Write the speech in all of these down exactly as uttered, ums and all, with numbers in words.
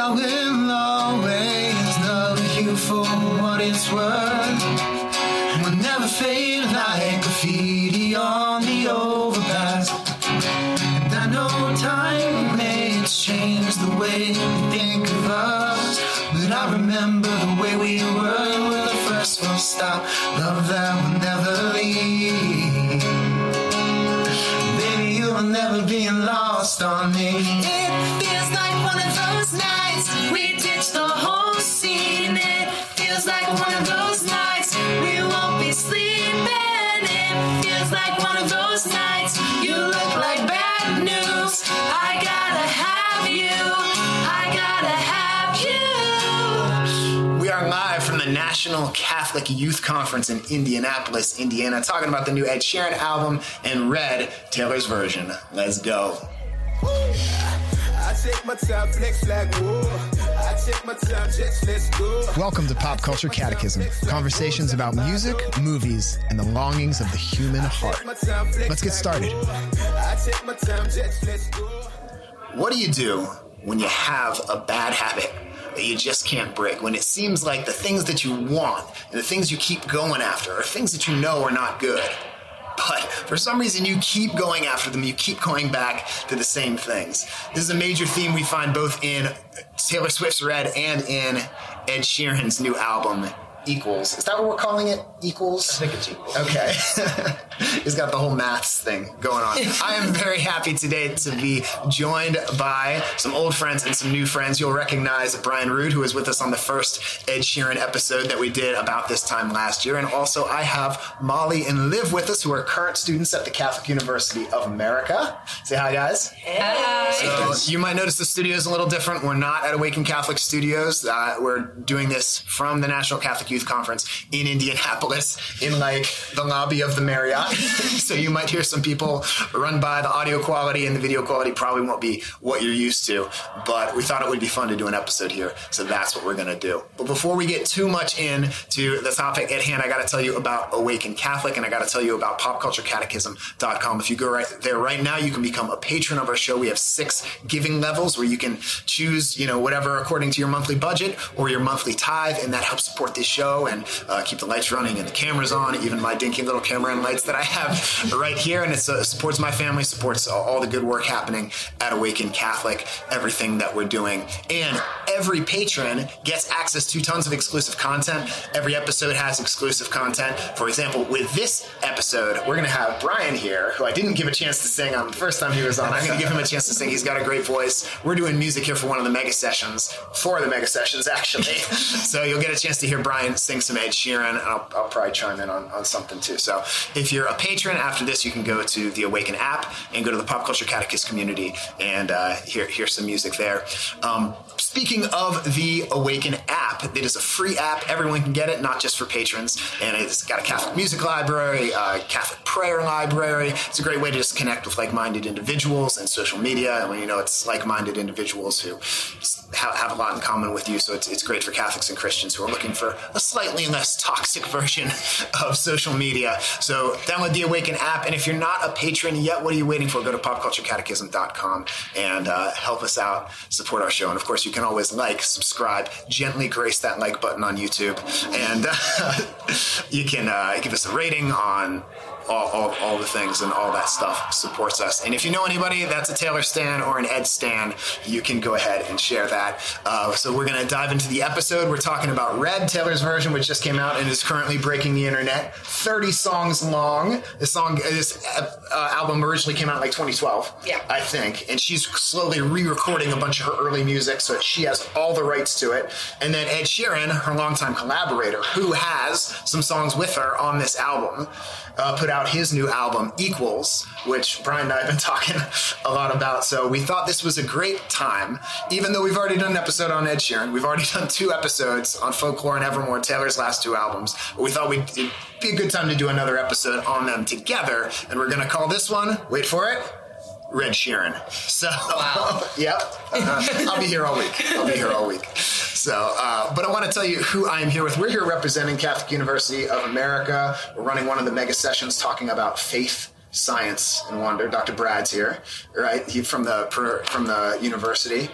I will always love you for what it's worth. We'll never fade like graffiti on the overpass. And I know time may change the way we think of us, but I remember the way we were when the first full stop. Love that will never leave. Baby, you will never be lost on me. It feels like one of those nights we ditched the whole scene. It feels like one of those nights we won't be sleeping. It feels like one of those nights you look like bad news. I gotta have you. I gotta have you. We are live from the National Catholic Youth Conference in Indianapolis, Indiana, talking about the new Ed Sheeran album and Red, Taylor's version. Let's go. Welcome to Pop Culture Catechism, conversations about music, movies, and the longings of the human heart. Let's get started. What do you do when you have a bad habit that you just can't break, when it seems like the things that you want and the things you keep going after are things that you know are not good? But for some reason, you keep going after them. You keep going back to the same things. This is a major theme we find both in Taylor Swift's Red and in Ed Sheeran's new album, Equals. Is that what we're calling it? Equals? I think it's Equals. Okay. He's got the whole maths thing going on. I am very happy today to be joined by some old friends and some new friends. You'll recognize Brian Rhude, who was with us on the first Ed Sheeran episode that we did about this time last year. And also I have Molly and Liv with us, who are current students at the Catholic University of America. Say hi, guys. Hi. So you might notice the studio's a little different. We're not at Awaken Catholic Studios. Uh, we're doing this from the National Catholic Youth Conference in Indianapolis, in like the lobby of the Marriott. So you might hear some people run by. The audio quality and the video quality probably won't be what you're used to, but we thought it would be fun to do an episode here, so that's what we're going to do. But before we get too much into the topic at hand, I got to tell you about Awaken Catholic, and I got to tell you about pop culture catechism dot com. If you go right there right now, you can become a patron of our show. We have six giving levels where you can choose, you know, whatever according to your monthly budget or your monthly tithe, and that helps support this show and uh, keep the lights running and the cameras on, even my dinky little camera and lights that I have right here. And it uh, supports my family, supports uh, all the good work happening at Awaken Catholic, everything that we're doing. And every patron gets access to tons of exclusive content. Every episode has exclusive content. For example, with this episode, we're going to have Brian here, who I didn't give a chance to sing on the first time he was on. I'm going to give him a chance to sing. He's got a great voice. We're doing music here for one of the mega sessions, four of the mega sessions, actually. So you'll get a chance to hear Brian sing some Ed Sheeran, and I'll, I'll probably chime in on, on something too. So if you're a patron after this, you can go to the Awaken app and go to the Pop Culture Catechist community and uh, hear, hear some music there. Um, speaking of the Awaken app, it is a free app. Everyone can get it, not just for patrons. And it's got a Catholic music library, a Catholic prayer library. It's a great way to just connect with like-minded individuals and social media. And when you know it's like-minded individuals who have a lot in common with you, so it's, it's great for Catholics and Christians who are looking for a slightly less toxic version of social media. So download the Awaken app, and if you're not a patron yet, what are you waiting for? Go to pop culture catechism dot com and uh, help us out, support our show. And of course, you can always like, subscribe, gently grace that like button on YouTube, and uh, you can uh, give us a rating on All, all, all the things, and all that stuff supports us. And if you know anybody that's a Taylor stan or an Ed stan, you can go ahead and share that. Uh, so we're going to dive into the episode. We're talking about Red, Taylor's version, which just came out and is currently breaking the internet. thirty songs long. This song, this uh, album originally came out in like twenty twelve, yeah, I think. And she's slowly re-recording a bunch of her early music, so she has all the rights to it. And then Ed Sheeran, her longtime collaborator, who has some songs with her on this album, uh, put out his new album, Equals, which Brian and I have been talking a lot about. So we thought this was a great time, even though we've already done an episode on Ed Sheeran. We've already done two episodes on Folklore and Evermore, Taylor's last two albums. But we thought we'd, it'd be a good time to do another episode on them together. And we're going to call this one, wait for it, Red Sheeran. So, wow. Yep. Uh-huh. I'll be here all week. I'll be here all week. So, uh, but I want to tell you who I'm here with. We're here representing Catholic University of America. We're running one of the mega sessions talking about faith, science, and wonder. Doctor Brad's here, right? He from the from the university.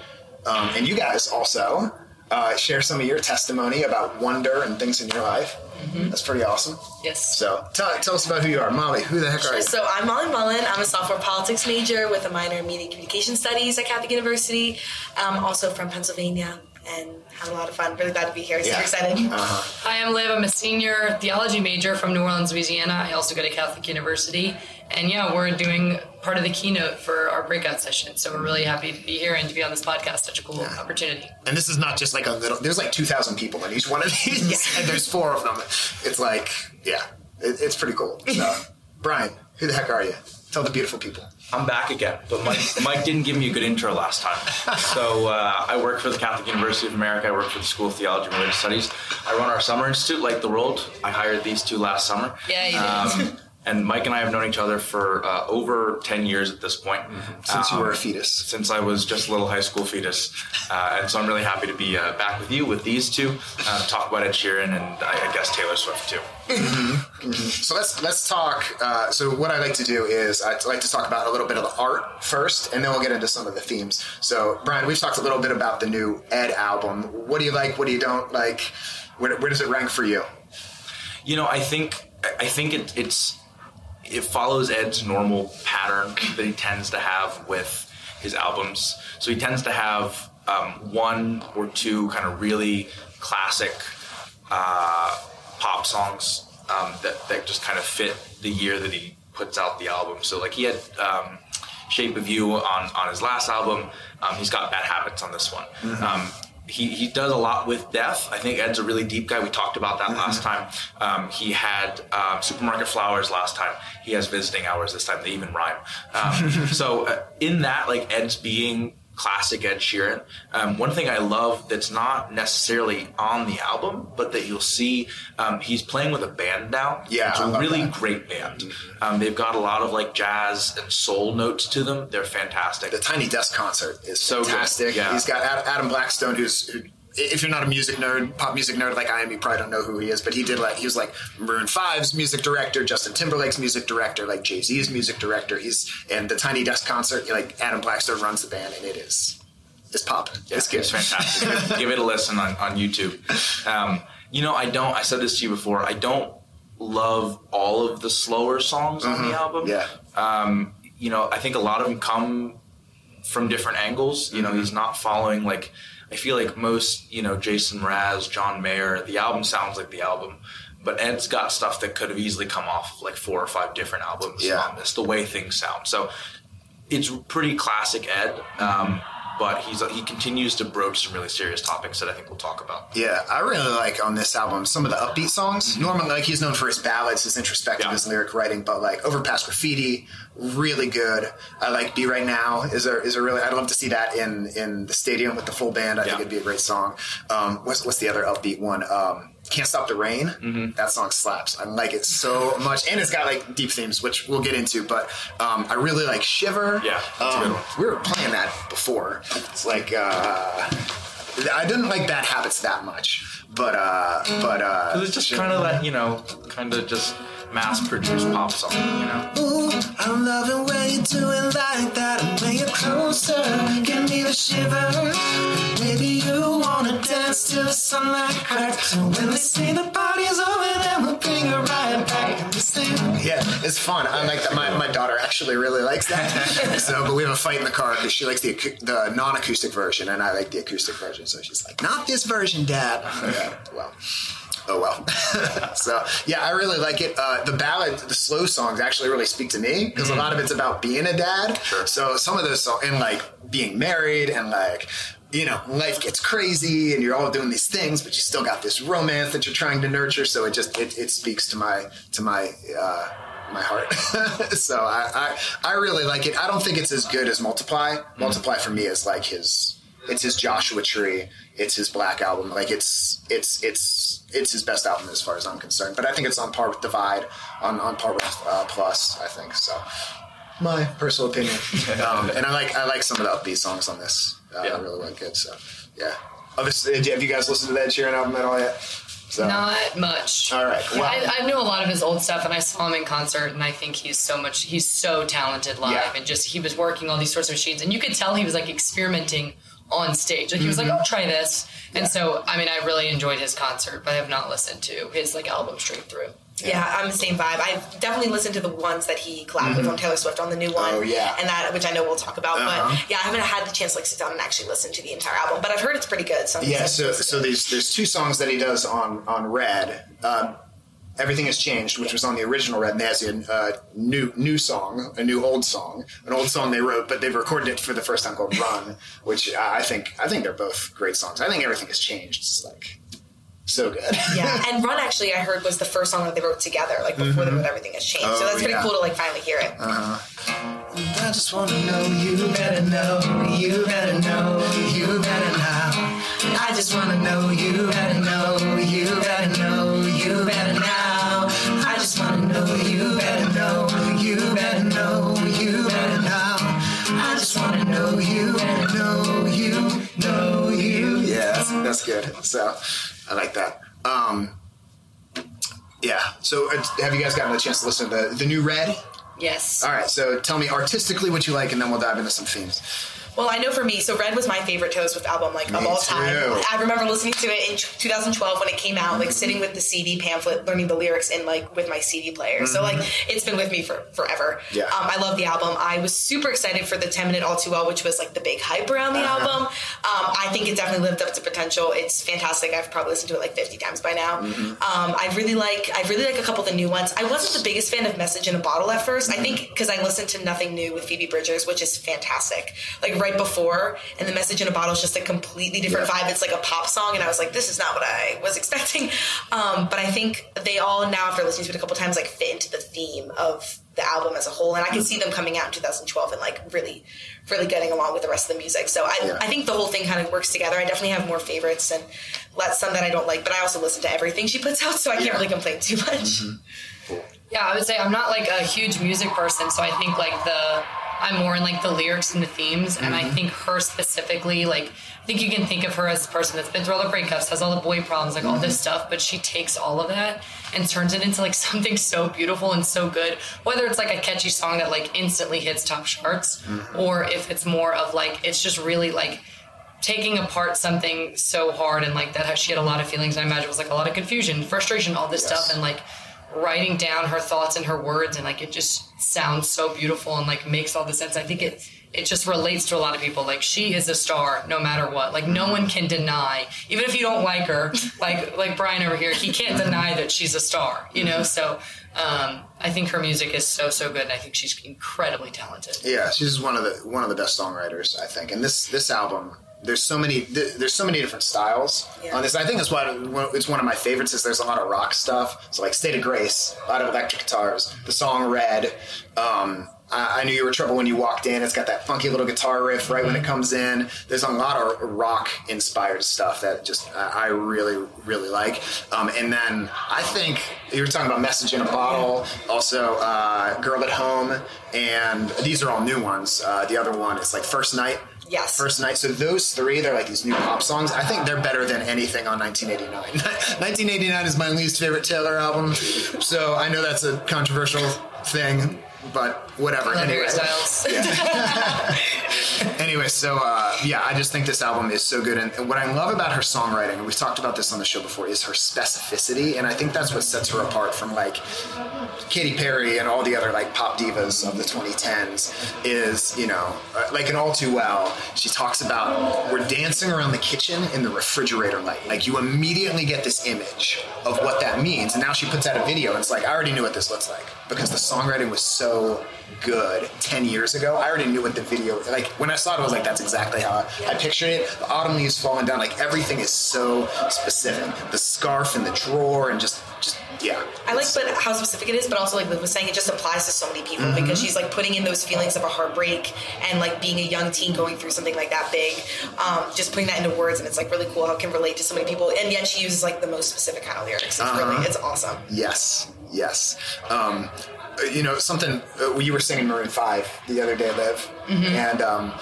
Um, and you guys also uh, share some of your testimony about wonder and things in your life. Mm-hmm. That's pretty awesome. Yes. So tell, tell us about who you are. Molly, who the heck sure. are you? So I'm Molly Mullen. I'm a software politics major with a minor in media communication studies at Catholic University. I'm also from Pennsylvania and had a lot of fun. Really glad to be here. Yeah. Super excited. Uh-huh. Hi, I'm Liv. I'm a senior theology major from New Orleans, Louisiana. I also go to Catholic University. And yeah, we're doing part of the keynote for our breakout session. So we're really happy to be here and to be on this podcast. Such a cool yeah. opportunity. And this is not just like a little, there's like two thousand people in each one of these. Yeah. And there's four of them. It's like, yeah, it, it's pretty cool. So, Brian, who the heck are you? Tell the beautiful people. I'm back again, but Mike, Mike didn't give me a good intro last time. So uh, I work for the Catholic University of America. I work for the School of Theology and Religious Studies. I run our summer institute, Light the World. I hired these two last summer. Yeah, you did. Um, and Mike and I have known each other for uh, over ten years at this point. Mm-hmm. Since um, you were a fetus. Since I was just a little high school fetus. Uh, and so I'm really happy to be uh, back with you, with these two, uh, talk about Ed Sheeran and I, I guess Taylor Swift too. Mm-hmm. Mm-hmm. So let's let's talk. Uh, so what I like to do is I like to talk about a little bit of the art first, and then we'll get into some of the themes. So Brian, we've talked a little bit about the new Ed album. What do you like? What do you don't like? Where, where does it rank for you? You know, I think I think it, it's it follows Ed's normal pattern that he tends to have with his albums. So he tends to have um, one or two kind of really classic Uh, pop songs um, that, that just kind of fit the year that he puts out the album. So like he had um, Shape of You on, on his last album. Um, he's got Bad Habits on this one. Mm-hmm. Um, he, he does a lot with death. I think Ed's a really deep guy. We talked about that mm-hmm. last time. Um, he had um, Supermarket Flowers last time. He has Visiting Hours this time. They even rhyme. Um, so uh, in that, like Ed's being classic Ed Sheeran. Um, one thing I love that's not necessarily on the album, but that you'll see, um, he's playing with a band now. Yeah, it's a really that. great band. Um, they've got a lot of like jazz and soul notes to them. They're fantastic. The Tiny Desk concert is so fantastic. Good. Yeah. He's got Adam Blackstone, who's who, if you're not a music nerd, pop music nerd like I am, you probably don't know who he is, but he did like, he was like Maroon five's music director, Justin Timberlake's music director, like Jay-Z's music director. He's, and the Tiny Desk concert, like Adam Blackstone runs the band, and it is, it's popping. Yeah, it's good. It's fantastic. give, give it a listen on, on YouTube. Um, you know, I don't, I said this to you before, I don't love all of the slower songs mm-hmm. on the album. Yeah. Um, you know, I think a lot of them come from different angles. You know, mm-hmm. he's not following like, I feel like most, you know, Jason Mraz, John Mayer, the album sounds like the album, but Ed's got stuff that could have easily come off like four or five different albums yeah. on this, the way things sound. So it's pretty classic Ed, um, but he's he continues to broach some really serious topics that I think we'll talk about. Yeah, I really like on this album some of the upbeat songs. Mm-hmm. Normally, like he's known for his ballads, his introspective, yeah. his lyric writing, but like Overpass Graffiti, really good. I like Be Right Now is a is a really, I'd love to see that in, in the stadium with the full band. I yeah. think it'd be a great song. Um, what's what's the other upbeat one? Um, Can't Stop the Rain. Mm-hmm. That song slaps. I like it so much. And it's got like deep themes, which we'll get into, but um, I really like Shiver. Yeah, that's um, a good one. We were playing that before. It's like, uh, I didn't like Bad Habits that much, but, uh, mm. but, uh. It was just kind of like, you know, kind of just mass-produced pop song, you know? Ooh, I'm loving when you do it like that, and when you're closer, give me the shiver. Maybe you wanna dance till the sunlight cracks, and when they say the party's over, then we'll bring it right back. Yeah, it's fun. I like that. My, my daughter actually really likes that. So, but we have a fight in the car because she likes the the non-acoustic version, and I like the acoustic version. So she's like, "Not this version, Dad." Yeah, well. Oh, well. So, yeah, I really like it. Uh, the ballad, the slow songs actually really speak to me because mm-hmm. a lot of it's about being a dad. Sure. So some of those songs, and like being married and like, you know, life gets crazy and you're all doing these things, but you still got this romance that you're trying to nurture. So it just, it, it speaks to my, to my, uh, my heart. So I, I, I really like it. I don't think it's as good as Multiply. Mm-hmm. Multiply for me is like his, it's his Joshua Tree. It's his Black album. Like it's, it's, it's, it's his best album as far as I'm concerned, but I think it's on par with Divide, on, on par with uh, Plus, I think. So my personal opinion. Um, and I like, I like some of the upbeat songs on this. Uh, yeah. I really like it. So yeah. Obviously, have you guys listened to that Sheeran album at all yet? So. Not much. All right. Well, I, I know a lot of his old stuff, and I saw him in concert, and I think he's so much. He's so talented live, yeah. and just he was working all these sorts of machines, and you could tell he was like experimenting on stage. Like, he was like, oh, try this. Yeah. And so, I mean, I really enjoyed his concert, but I have not listened to his, like, album straight through. Yeah. yeah, I'm the same vibe. I've definitely listened to the ones that he collabed mm-hmm. with on Taylor Swift on the new one. Oh, yeah. And that, which I know we'll talk about. Uh-huh. But, yeah, I haven't had the chance to, like, sit down and actually listen to the entire album. But I've heard it's pretty good. So I'm yeah, so so there's, there's two songs that he does on, on Red. Um, Everything Has Changed, which was on the original Red, and they had a new, new song, a new old song, an old song they wrote, but they've recorded it for the first time called Run, which I think I think they're both great songs. I think Everything Has Changed. It's like so good. Yeah, and Run, actually, I heard was the first song that they wrote together, like before mm-hmm. they wrote Everything Has Changed. Oh, so that's pretty yeah. cool to like finally hear it. Uh-huh. I just want to know, you better know, you better know, you better know. I just want to know, you better know, you better know, you better know. I just want to know, you better know, you better know, you better know. I just want to know, you better know, you know, you. Yeah, that's, that's good. So, I like that. Um, yeah. So, uh, have you guys gotten a chance to listen to the, the new Red? Yes. All right. So, tell me artistically what you like, and then we'll dive into some themes. Well, I know for me, so Red was my favorite Taylor Swift album, like, me of all too. time. I remember listening to it in twenty twelve when it came out, like, sitting with the C D pamphlet, learning the lyrics, and, like, with my C D player. Mm-hmm. So, like, it's been with me for forever. Yeah. Um, I love the album. I was super excited for the ten-minute All Too Well, which was, like, the big hype around the uh-huh. album. Um, I think it definitely lived up to potential. It's fantastic. I've probably listened to it, like, fifty times by now. Mm-hmm. Um, I really like, I really like a couple of the new ones. I wasn't the biggest fan of Message in a Bottle at first. Mm-hmm. I think because I listened to Nothing New with Phoebe Bridgers, which is fantastic. Like, right before, and the Message in a Bottle is just a completely different yeah. vibe. It's like a pop song, and I was like, this is not what I was expecting. Um, but I think they all now, after listening to it a couple times, like, fit into the theme of the album as a whole, and I can see them coming out in two thousand twelve and, like, really, really getting along with the rest of the music. So I, yeah. I think the whole thing kind of works together. I definitely have more favorites and some that I don't like, but I also listen to everything she puts out, so I yeah. can't really complain too much. Mm-hmm. Cool. Yeah, I would say I'm not, like, a huge music person, so I think, like, the... I'm more in, like, the lyrics and the themes, and mm-hmm. I think her specifically, like, I think you can think of her as a person that's been through all the breakups, has all the boy problems, like, mm-hmm. all this stuff, but she takes all of that and turns it into, like, something so beautiful and so good, whether it's, like, a catchy song that, like, instantly hits top charts, mm-hmm. or if it's more of, like, it's just really, like, taking apart something so hard, and, like, that how she had a lot of feelings, and I imagine it was, like, a lot of confusion, frustration, all this yes. stuff, and, like, writing down her thoughts and her words, and, like, it just sounds so beautiful and, like, makes all the sense. I think it it just relates to a lot of people. Like, she is a star no matter what. Like, no one can deny, even if you don't like her, like like Brian over here, he can't deny that she's a star, you know? So um, I think her music is so, so good, and I think she's incredibly talented. Yeah, she's one of the one of the best songwriters, I think. And this this album... There's so many. There's so many different styles yeah. on this. I think that's why it's one of my favorites. Is there's a lot of rock stuff. So like State of Grace, a lot of electric guitars. The song Red. Um, I, I Knew You Were Trouble When You Walked In. It's got that funky little guitar riff right when it comes in. There's a lot of rock inspired stuff that just I really really like. Um, and then I think you were talking about Message in a Bottle. Also uh, Girl at Home. And these are all new ones. Uh, the other one is like First Night. Yes. First Night. So those three, they're like these new pop songs. I think they're better than anything on nineteen eighty-nine. nineteen eighty-nine is my least favorite Taylor album. So I know that's a controversial thing, but whatever. Anyway. Yeah. Anyway, so uh, yeah, I just think this album is so good. And what I love about her songwriting, and we've talked about this on the show before, is her specificity. And I think that's what sets her apart from like Katy Perry and all the other like pop divas of the twenty tens is, you know, like in All Too Well, she talks about we're dancing around the kitchen in the refrigerator light. Like you immediately get this image of what that means. And now she puts out a video and it's like, I already knew what this looks like because the songwriting was so good ten years ago. I already knew what the video, like when I saw it, I was like, that's exactly how I, yeah. I pictured it. The autumn leaves falling down, like everything is so specific. The scarf and the drawer and just, just yeah. I like but how specific it is, but also like Liv was saying, it just applies to so many people mm-hmm. because she's like putting in those feelings of a heartbreak and like being a young teen going through something like that big, um, just putting that into words, and it's like really cool how it can relate to so many people, and yet she uses like the most specific kind of lyrics. It's uh-huh. really, it's awesome. Yes, yes. Um, you know, something, uh, you were singing Maroon five the other day, Liv, mm-hmm. and um,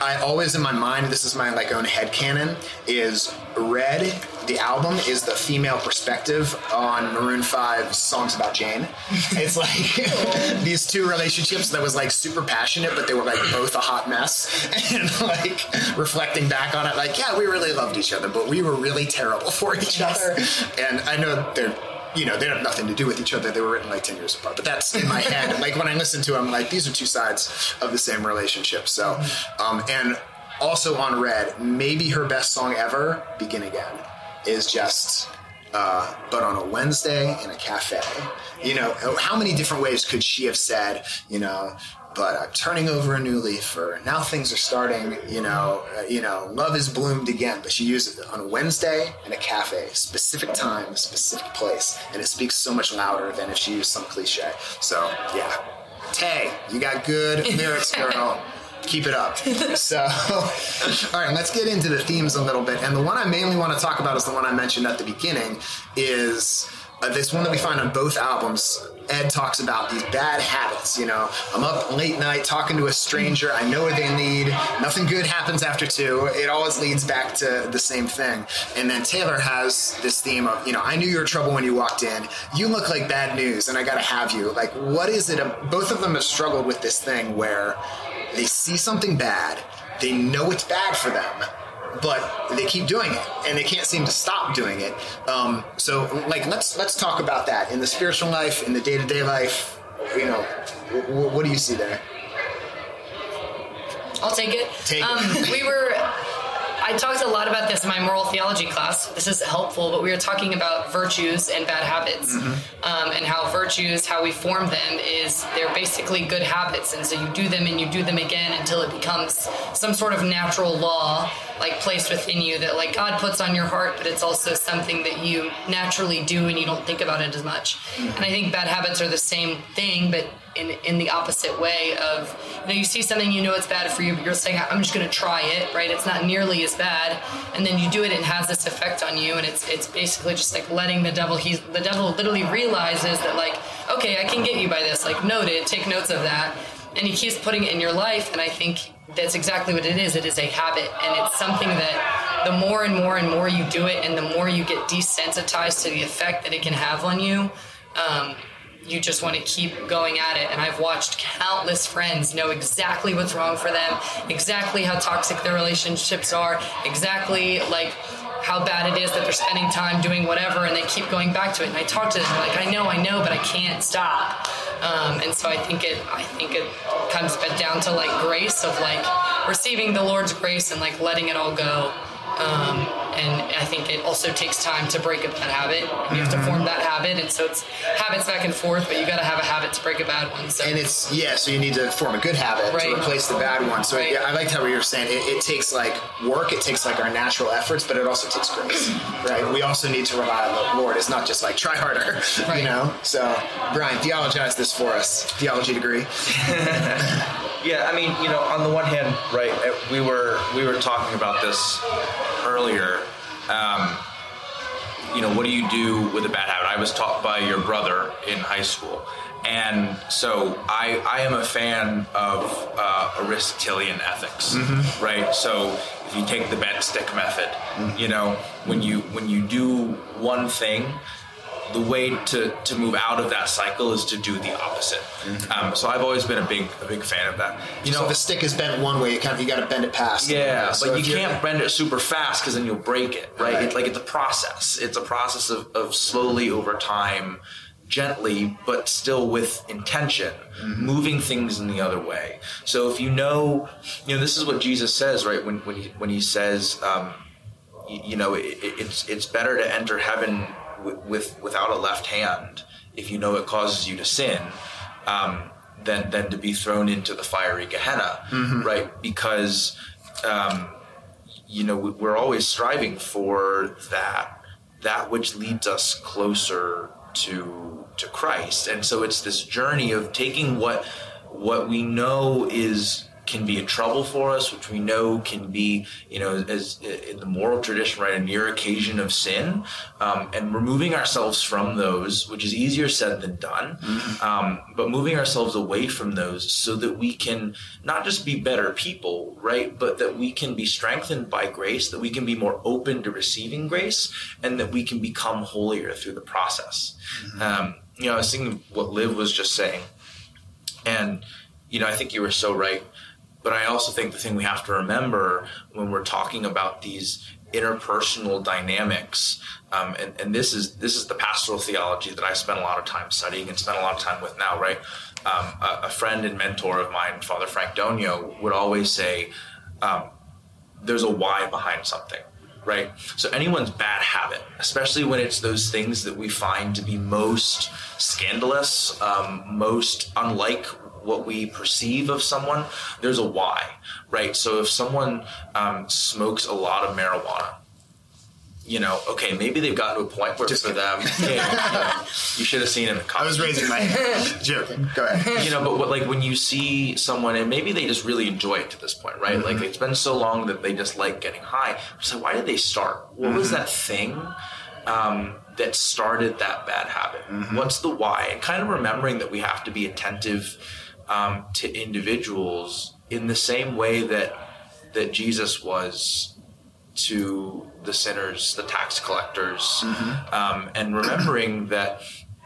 I always, in my mind, this is my like own headcanon, is Red, the album, is the female perspective on Maroon five's Songs About Jane. It's like these two relationships that was like super passionate, but they were like both a hot mess. And like reflecting back on it, like, yeah, we really loved each other, but we were really terrible for each other. And I know they're, you know, they have nothing to do with each other. They were written like ten years apart. But that's in my head. Like when I listen to them, like these are two sides of the same relationship. So, um, and also on Red, maybe her best song ever, Begin Again, is just, uh, but on a Wednesday in a cafe. You know, how many different ways could she have said, you know, but I'm turning over a new leaf, or now things are starting, you know, uh, you know, love has bloomed again. But she uses it on a Wednesday in a cafe, specific time, specific place. And it speaks so much louder than if she used some cliche. So, yeah. Tay, you got good lyrics, girl. Keep it up. So, all right, let's get into the themes a little bit. And the one I mainly want to talk about is the one I mentioned at the beginning, is... Uh, this one that we find on both albums. Ed talks about these bad habits, you know. I'm up late night talking to a stranger. I know what they need. Nothing good happens after two. It always leads back to the same thing. And then Taylor has this theme of, you know, I knew you were trouble when you walked in. You look like bad news, and I gotta have you. Like, what is it? A, both of them have struggled with this thing where they see something bad. They know it's bad for them, but they keep doing it, and they can't seem to stop doing it. Um, so, like, let's let's talk about that in the spiritual life, in the day-to-day life. You know, w- what do you see there? I'll take it. Take um, it. We were. I talked a lot about this in my moral theology class. This is helpful, but we were talking about virtues and bad habits, mm-hmm. um, and how virtues, how we form them, is they're basically good habits. And so you do them and you do them again until it becomes some sort of natural law, like placed within you, that like God puts on your heart, but it's also something that you naturally do and you don't think about it as much. Mm-hmm. And I think bad habits are the same thing, but in in the opposite way of, you know, you see something, you know it's bad for you, but you're saying, I'm just going to try it, right? It's not nearly as bad. And then you do it, and it has this effect on you, and it's it's basically just like letting the devil, he's, the devil literally realizes that, like, okay, I can get you by this, like, noted, take notes of that. And he keeps putting it in your life, and I think that's exactly what it is. It is a habit, and it's something that the more and more and more you do it, and the more you get desensitized to the effect that it can have on you, um, you just want to keep going at it. And I've watched countless friends know exactly what's wrong for them, exactly how toxic their relationships are, exactly like how bad it is that they're spending time doing whatever, and they keep going back to it. And I talk to them, they're like, I know, I know, but I can't stop. Um, and so I think it, I think it comes down to like grace, of like receiving the Lord's grace and like letting it all go. Um, and I think it also takes time to break a bad habit. You have to form that habit, and so it's habits back and forth, but you got to have a habit to break a bad one. So. And it's, yeah, so you need to form a good habit, right, to replace the bad one. So right. Yeah, I liked how you were saying it, it takes like work, it takes like our natural efforts, but it also takes grace, right? We also need to rely on the Lord. It's not just like try harder, right. You know? So, Brian, theologize this for us. Theology degree. Yeah, I mean, you know, on the one hand, right, we were we were talking about this earlier. Um, you know, what do you do with a bad habit? I was taught by your brother in high school. And so I, I am a fan of uh, Aristotelian ethics, mm-hmm. right? So if you take the bent stick method, mm-hmm. you know, when you when you do one thing, the way to, to move out of that cycle is to do the opposite. Mm-hmm. Um, so I've always been a big a big fan of that. You know, so if the stick is bent one way, you kind of you got to bend it past. Yeah, but so like you can't bend it super fast because then you'll break it, right? Right. It's like it's a process. It's a process of, of slowly over time, gently, but still with intention, mm-hmm. moving things in the other way. So if you know, you know, this is what Jesus says, right? When when he, when he says, um, you, you know, it, it's it's better to enter heaven with without a left hand, if you know it causes you to sin, um, than than to be thrown into the fiery Gehenna, mm-hmm. right? Because um, you know we're always striving for that that which leads us closer to to Christ, and so it's this journey of taking what what we know is can be a trouble for us, which we know can be, you know, as in the moral tradition, right, a mere occasion of sin, um, and removing ourselves from those, which is easier said than done, mm-hmm. um, but moving ourselves away from those so that we can not just be better people, right, but that we can be strengthened by grace, that we can be more open to receiving grace, and that we can become holier through the process. Mm-hmm. Um, you know, I was thinking of what Liv was just saying, and, you know, I think you were so right. But I also think the thing we have to remember when we're talking about these interpersonal dynamics, um, and, and this is this is the pastoral theology that I spent a lot of time studying and spend a lot of time with now, right? Um, a, a friend and mentor of mine, Father Frank Donio, would always say, um, there's a why behind something, right? So anyone's bad habit, especially when it's those things that we find to be most scandalous, um, most unlike what we perceive of someone, there's a why, right? So if someone um, smokes a lot of marijuana, you know, okay, maybe they've gotten to a point where just for them, hey, you know, you should have seen him in college. I was raising my hand. Joking. Go ahead. You know, but what, like when you see someone, and maybe they just really enjoy it to this point, right? Mm-hmm. Like it's been so long that they just like getting high. So why did they start? What mm-hmm. was that thing um, that started that bad habit? Mm-hmm. What's the why? And kind of remembering that we have to be attentive Um, to individuals in the same way that that Jesus was to the sinners, the tax collectors, mm-hmm. um, and remembering that,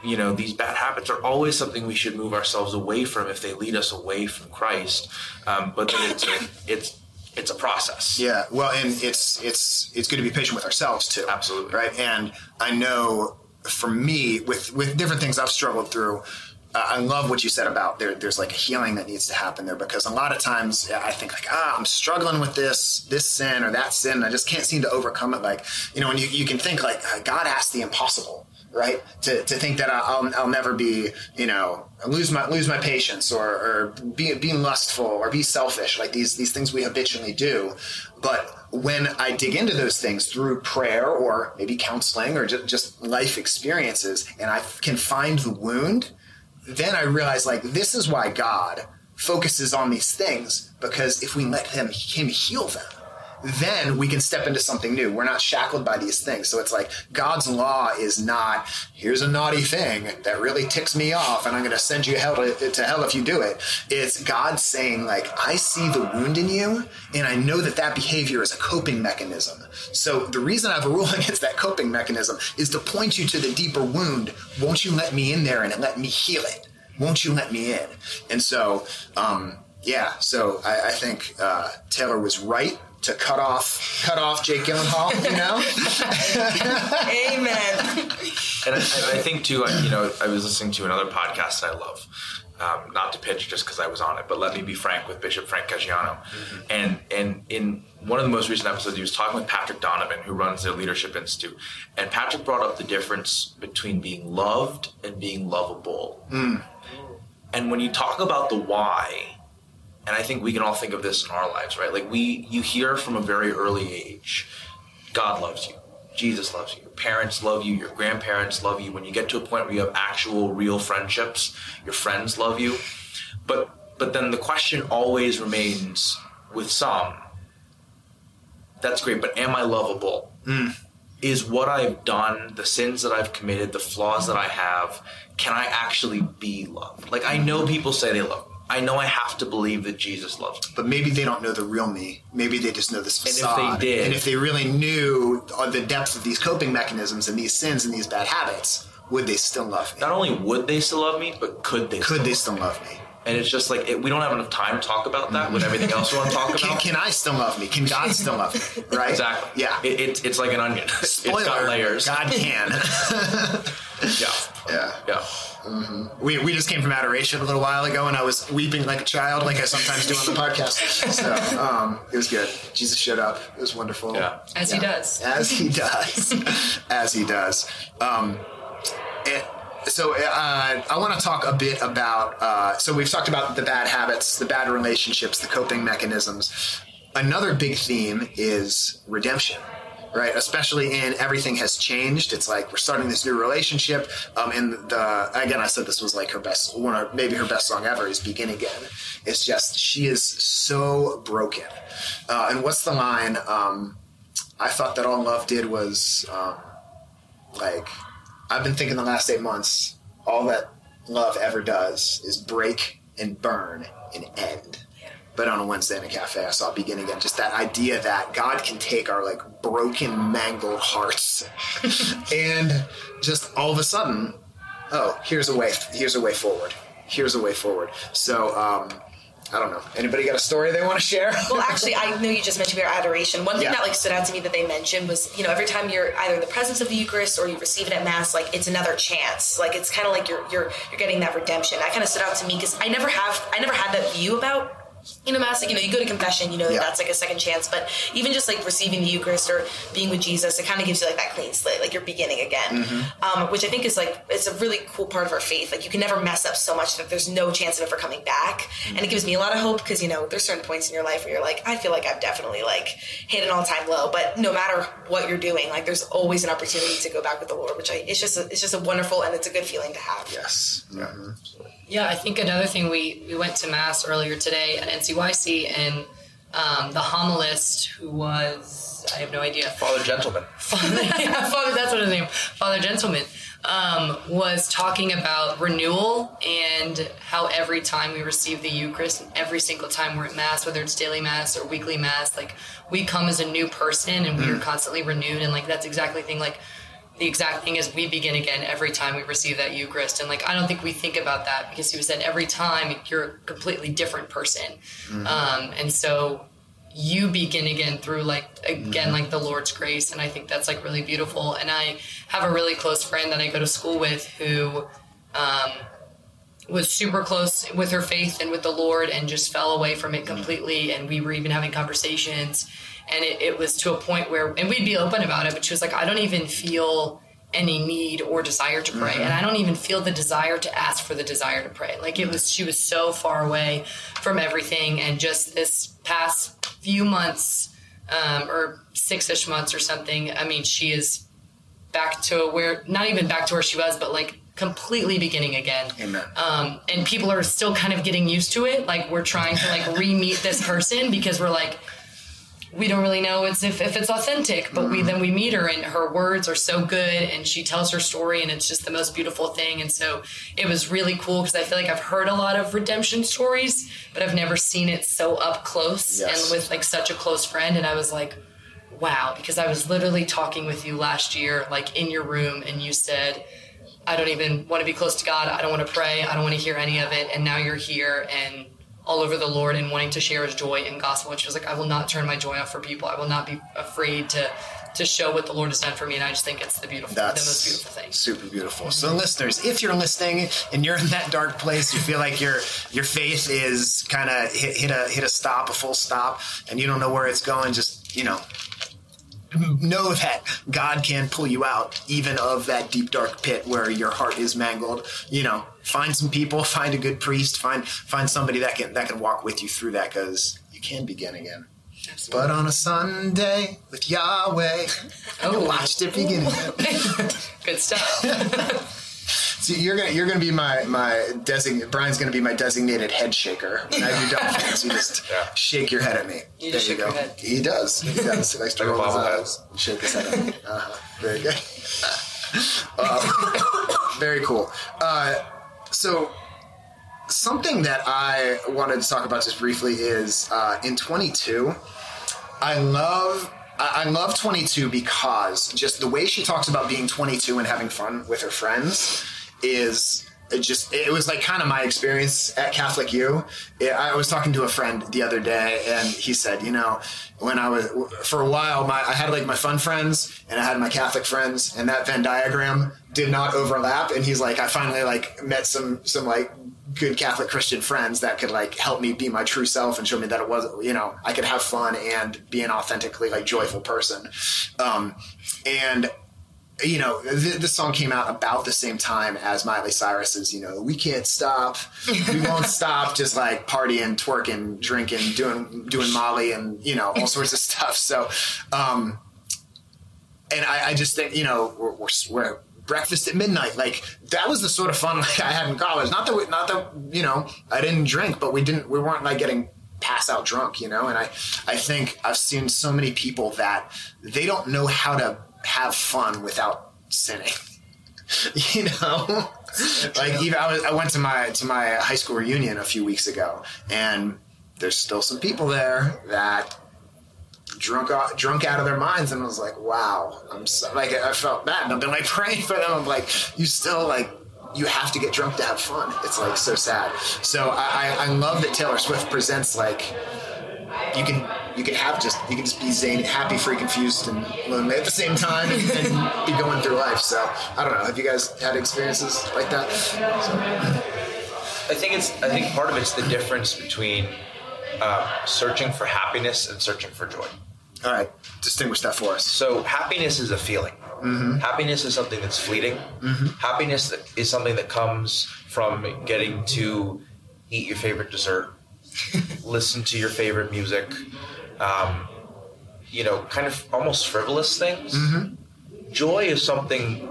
you know, these bad habits are always something we should move ourselves away from if they lead us away from Christ. Um, but that it's a, it's it's a process. Yeah. Well, and it's it's it's good to be patient with ourselves too. Absolutely. Right. And I know for me, with with different things I've struggled through. Uh, I love what you said about there. There's like a healing that needs to happen there, because a lot of times I think like, ah, I'm struggling with this, this sin or that sin. And I just can't seem to overcome it. Like, you know, and you, you can think like uh, God asked the impossible, right? To to think that I'll I'll never be, you know, lose my lose my patience or or be be lustful or be selfish. Like these these things we habitually do. But when I dig into those things through prayer or maybe counseling or just, just life experiences, and I can find the wound. Then I realized, like, this is why God focuses on these things, because if we let him, him heal them, then we can step into something new. We're not shackled by these things. So it's like God's law is not, here's a naughty thing that really ticks me off and I'm going to send you hell to, to hell if you do it. It's God saying, like, I see the wound in you and I know that that behavior is a coping mechanism. So the reason I have a rule against that coping mechanism is to point you to the deeper wound. Won't you let me in there and let me heal it? Won't you let me in? And so, um, yeah, so I, I think uh, Taylor was right. To cut off, cut off Jake Gyllenhaal, you know. Amen. And I, I think too, I, you know, I was listening to another podcast I love. Um, not to pitch, just because I was on it, but Let Me Be Frank with Bishop Frank Casciano, mm-hmm. and and in one of the most recent episodes, he was talking with Patrick Donovan, who runs the Leadership Institute, and Patrick brought up the difference between being loved and being lovable. Mm. And when you talk about the why. And I think we can all think of this in our lives, right? Like we, you hear from a very early age, God loves you. Jesus loves you. Your parents love you. Your grandparents love you. When you get to a point where you have actual real friendships, your friends love you. But, but then the question always remains with some, that's great, but am I lovable? Mm. Is what I've done, the sins that I've committed, the flaws that I have, can I actually be loved? Like I know people say they love me. I know I have to believe that Jesus loves me. But maybe they don't know the real me. Maybe they just know this facade. And if they did. And if they really knew the depth of these coping mechanisms and these sins and these bad habits, would they still love me? Not only would they still love me, but could they could still Could they love still me? love me? And it's just like, it, we don't have enough time to talk about that with everything else we want to talk about. Can, can I still love me? Can God still love me? Right? Exactly. Yeah. It, it, it's like an onion. Spoiler, it's got layers. God can. Yeah. Yeah. Yeah. Mm-hmm. We we just came from adoration a little while ago, and I was weeping like a child, like I sometimes do on the podcast. So um, it was good. Jesus showed up. It was wonderful. Yeah. As yeah. he does. As he does. As he does. Um, it, so uh, I want to talk a bit about. Uh, so we've talked about the bad habits, the bad relationships, the coping mechanisms. Another big theme is redemption. right? Especially in everything has changed. It's like we're starting this new relationship. Um, and the again, I said this was like her best, one of maybe her best song ever is "Begin Again." It's just she is so broken. Uh, and what's the line? Um, I thought that all love did was um, like I've been thinking the last eight months. All that love ever does is break and burn and end. But on a Wednesday in a cafe, I saw "Begin Again." Just that idea that God can take our like broken, mangled hearts, and just all of a sudden, oh, here's a way. Here's a way forward. Here's a way forward. So um, I don't know. Anybody got a story they want to share? Well, actually, I know you just mentioned your adoration. One thing yeah. that like stood out to me that they mentioned was, you know, every time you're either in the presence of the Eucharist or you receive it at Mass, like it's another chance. Like it's kind of like you're you're you're getting that redemption. That kind of stood out to me because I never have I never had that view about. You know, Mass, like, you know, you go to confession, you know, yeah. that's like a second chance. But even just like receiving the Eucharist or being with Jesus, it kind of gives you like that clean slate, like you're beginning again, mm-hmm. um, which I think is like, it's a really cool part of our faith. Like you can never mess up so much that there's no chance of ever coming back. Mm-hmm. And it gives me a lot of hope because, you know, there's certain points in your life where you're like, I feel like I've definitely like hit an all time low. But no matter what you're doing, like there's always an opportunity to go back with the Lord, which I, it's just, a, it's just a wonderful and it's a good feeling to have. Yes. Mm-hmm. Yeah, I think another thing, we, we went to Mass earlier today at N C Y C, and um, the homilist who was, I have no idea. Father Gentleman. Father, yeah, Father, that's what his name, Father Gentleman, um, was talking about renewal and how every time we receive the Eucharist, and every single time we're at Mass, whether it's daily Mass or weekly Mass, like we come as a new person and we are constantly renewed. And like that's exactly the thing, like the exact thing is we begin again every time we receive that Eucharist. And like, I don't think we think about that because he said every time you're a completely different person. Mm-hmm. Um, and so you begin again through like, again, mm-hmm. like the Lord's grace. And I think that's like really beautiful. And I have a really close friend that I go to school with who, um, was super close with her faith and with the Lord and just fell away from it completely. Mm-hmm. And we were even having conversations. And it, it was to a point where, and we'd be open about it, but she was like, I don't even feel any need or desire to pray. Mm-hmm. And I don't even feel the desire to ask for the desire to pray. Like it was, she was so far away from everything. And just this past few months, um, or six-ish months or something, I mean, she is back to where, not even back to where she was, but like completely beginning again. Amen. Um, and people are still kind of getting used to it. Like we're trying to like re-meet this person because we're like, we don't really know it's if, if it's authentic, but we then we meet her and her words are so good and she tells her story and it's just the most beautiful thing. And so it was really cool because I feel like I've heard a lot of redemption stories, but I've never seen it so up close yes. and with like such a close friend. And I was like, wow, because I was literally talking with you last year, like in your room, and you said, I don't even want to be close to God. I don't want to pray. I don't want to hear any of it. And now you're here and all over the Lord and wanting to share his joy and gospel. And she was like, I will not turn my joy off for people. I will not be afraid to, to show what the Lord has done for me. And I just think it's the beautiful, That's the most beautiful thing. Super beautiful. So listeners, if you're listening and you're in that dark place, you feel like your, your faith is kind of hit, hit a, hit a stop, a full stop, and you don't know where it's going. Just, you know, know that God can pull you out even of that deep, dark pit where your heart is mangled. You know, find some people, find a good priest, find find somebody that can that can walk with you through that, because you can begin again. Absolutely. But on a Sunday with Yahweh, oh, watched it begin again. Good stuff. So you're gonna you're gonna be my my design. Brian's gonna be my designated head shaker. Whenever you're done with things, you just yeah. shake your head at me. You there you go. He does. He does. He likes to roll his eyes and shake his head at me. Uh-huh. Very good. Uh, very cool. Uh, so something that I wanted to talk about just briefly is uh, in twenty-two. I love. I love twenty-two because just the way she talks about being twenty-two and having fun with her friends is it just, it was like kind of my experience at Catholic U. I was talking to a friend the other day and he said, you know, when I was, for a while, my, I had like my fun friends and I had my Catholic friends, and that Venn diagram did not overlap. And he's like, I finally like met some, some like good Catholic Christian friends that could like help me be my true self and show me that it wasn't, you know, I could have fun and be an authentically like joyful person. Um, and you know, th- this song came out about the same time as Miley Cyrus's, you know, we can't stop, we won't stop, just like partying, twerking, drinking, doing, doing Molly and, you know, all sorts of stuff. So, um, And I, I just think, you know, we're, we're, we're breakfast at midnight. Like, that was the sort of fun like, I had in college. Not that, we, not that, you know, I didn't drink, but we didn't, we weren't like getting pass out drunk, you know? And I, I think I've seen so many people that they don't know how to have fun without sinning, you know? Like, even I, was, I went to my, to my high school reunion a few weeks ago, and there's still some people there that drunk drunk out of their minds, and I was like, wow, I'm so, like, I felt bad, and I've been like praying for them. I'm like, you still, like, you have to get drunk to have fun. It's like so sad. So I, I love that Taylor Swift presents, like, you can you can have just you can just be zany, happy, free, confused, and lonely at the same time, and, and be going through life. So I don't know. Have you guys had experiences like that? So. I think it's I think part of it's the difference between uh, searching for happiness and searching for joy. All right, distinguish that for us. So happiness is a feeling. Mm-hmm. Happiness is something that's fleeting. Mm-hmm. Happiness is something that comes from getting to eat your favorite dessert, listen to your favorite music, um, you know, kind of almost frivolous things. Mm-hmm. Joy is something.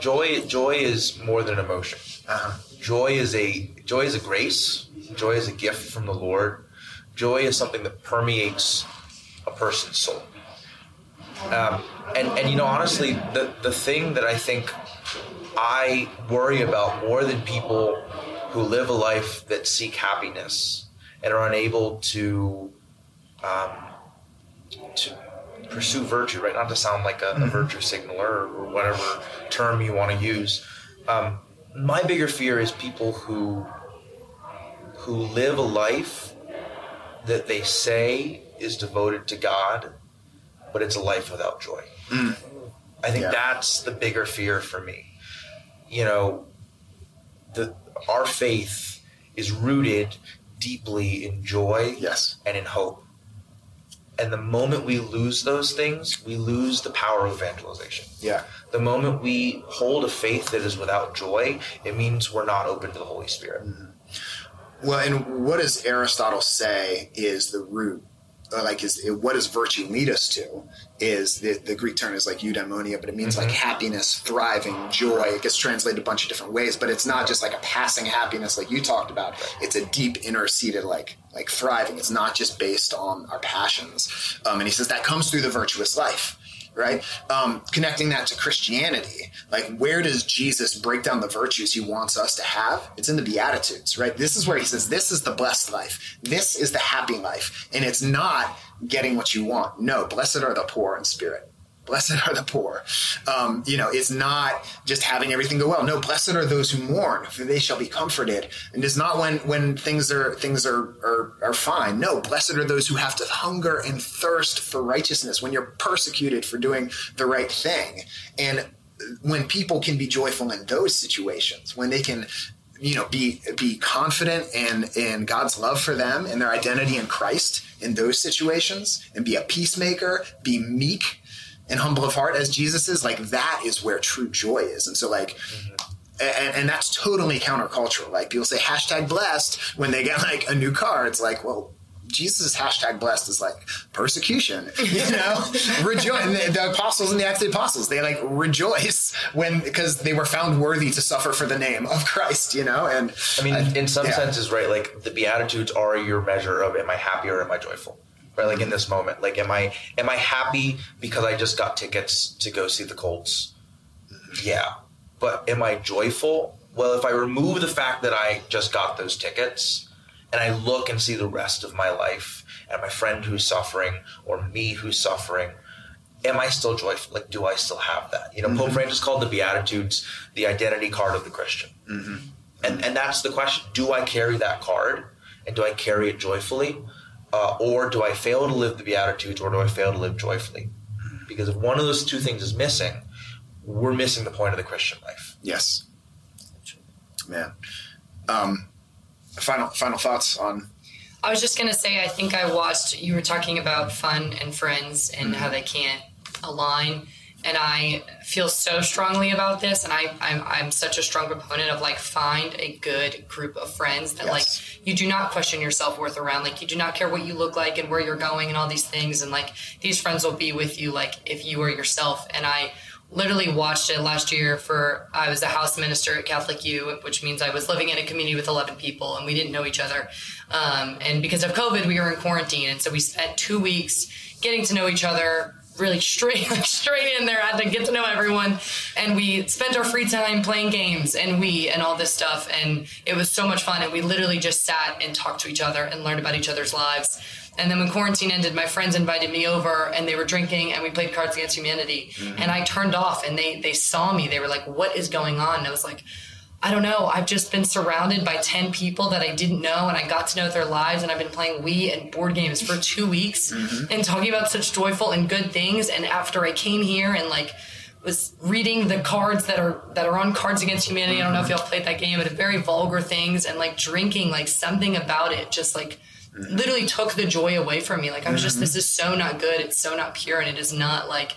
Joy, joy is more than an emotion. Uh-huh. Joy is a joy is a grace. Joy is a gift from the Lord. Joy is something that permeates a person's soul. Um, and, and, you know, honestly, the, the thing that I think I worry about more than people who live a life that seek happiness and are unable to um, to pursue virtue, right? Not to sound like a, a virtue signaler or whatever term you want to use. Um, my bigger fear is people who who live a life that they say is devoted to God, but it's a life without joy. Mm. I think yeah. that's the bigger fear for me. You know, the, our faith is rooted deeply in joy yes. and in hope. And the moment we lose those things, we lose the power of evangelization. Yeah. The moment we hold a faith that is without joy, it means we're not open to the Holy Spirit. Mm-hmm. Well, and what does Aristotle say is the root? Like, is what does virtue lead us to? Is the, the Greek term is like eudaimonia, but it means mm-hmm. like happiness, thriving, joy. It gets translated a bunch of different ways, but it's not just like a passing happiness like you talked about. It's a deep inner seated like like thriving. It's not just based on our passions. Um, and he says that comes through the virtuous life, right? Um, connecting that to Christianity, like where does Jesus break down the virtues he wants us to have? It's in the Beatitudes, right? This is where he says, this is the blessed life. This is the happy life. And it's not getting what you want. No, blessed are the poor in spirit. Blessed are the poor. Um, you know, it's not just having everything go well. No, blessed are those who mourn, for they shall be comforted. And it's not when, when things are things are, are are fine. No, blessed are those who have to hunger and thirst for righteousness, when you're persecuted for doing the right thing. And when people can be joyful in those situations, when they can, you know, be be confident in, in God's love for them and their identity in Christ in those situations, and be a peacemaker, be meek and humble of heart as Jesus is, like that is where true joy is. And so like, and, and that's totally countercultural. Like people say hashtag blessed when they get like a new car. It's like, well, Jesus' hashtag blessed is like persecution, you know, rejoice. The, the apostles and the Acts of the Apostles, they like rejoice when, because they were found worthy to suffer for the name of Christ, you know? And I mean, I, in some yeah. senses, right? Like the Beatitudes are your measure of, am I happy or am I joyful? Right, like in this moment, like am I am I happy because I just got tickets to go see the Colts? Yeah. But am I joyful? Well, if I remove the fact that I just got those tickets and I look and see the rest of my life and my friend who's suffering or me who's suffering, am I still joyful? Like, do I still have that? You know, mm-hmm. Pope Francis called the Beatitudes the identity card of the Christian. Mm-hmm. And and that's the question. Do I carry that card? And do I carry it joyfully? Uh, or do I fail to live the Beatitudes, or do I fail to live joyfully? Because if one of those two things is missing, we're missing the point of the Christian life. Yes. Man. Um, final final thoughts on... I was just going to say, I think I watched, you were talking about fun and friends and mm-hmm. how they can't align. And I feel so strongly about this. And I, I'm, I'm such a strong proponent of, like, find a good group of friends that, yes. like, you do not question your self-worth around. Like, you do not care what you look like and where you're going and all these things. And, like, these friends will be with you, like, if you are yourself. And I literally watched it last year for, I was a house minister at Catholic U, which means I was living in a community with eleven people and we didn't know each other. Um, and because of COVID, we were in quarantine. And so we spent two weeks getting to know each other, really straight, like straight in there. I had to get to know everyone. And we spent our free time playing games and we, and all this stuff. And it was so much fun. And we literally just sat and talked to each other and learned about each other's lives. And then when quarantine ended, my friends invited me over and they were drinking and we played Cards Against Humanity. Mm-hmm. And I turned off and they, they saw me. They were like, what is going on? And I was like, I don't know. I've just been surrounded by ten people that I didn't know, and I got to know their lives, and I've been playing Wii and board games for two weeks mm-hmm. and talking about such joyful and good things. And after I came here and, like, was reading the cards that are that are on Cards Against Humanity, mm-hmm. I don't know if y'all played that game, but very vulgar things, and, like, drinking, like, something about it just, like, mm-hmm. literally took the joy away from me. Like, I was mm-hmm. just, this is so not good. It's so not pure, and it is not, like...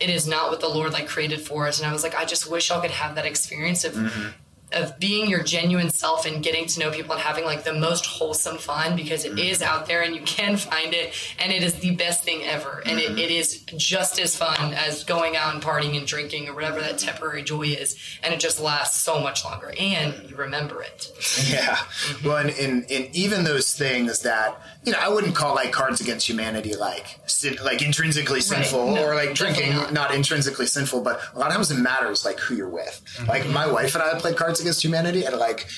it is not what the Lord, like, created for us. And I was like, I just wish y'all could have that experience of mm-hmm. of being your genuine self and getting to know people and having, like, the most wholesome fun, because it mm-hmm. is out there and you can find it, and it is the best thing ever. And mm-hmm. it, it is just as fun as going out and partying and drinking or whatever that temporary joy is. And it just lasts so much longer and you remember it. Yeah. Mm-hmm. Well, and, and, and even those things that, you know, I wouldn't call, like, Cards Against Humanity, like, sin, like intrinsically sinful, right. no, or like drinking, not. not intrinsically sinful, but a lot of times it matters, like, who you're with. Mm-hmm. Like, my wife and I played Cards Against Humanity and, like,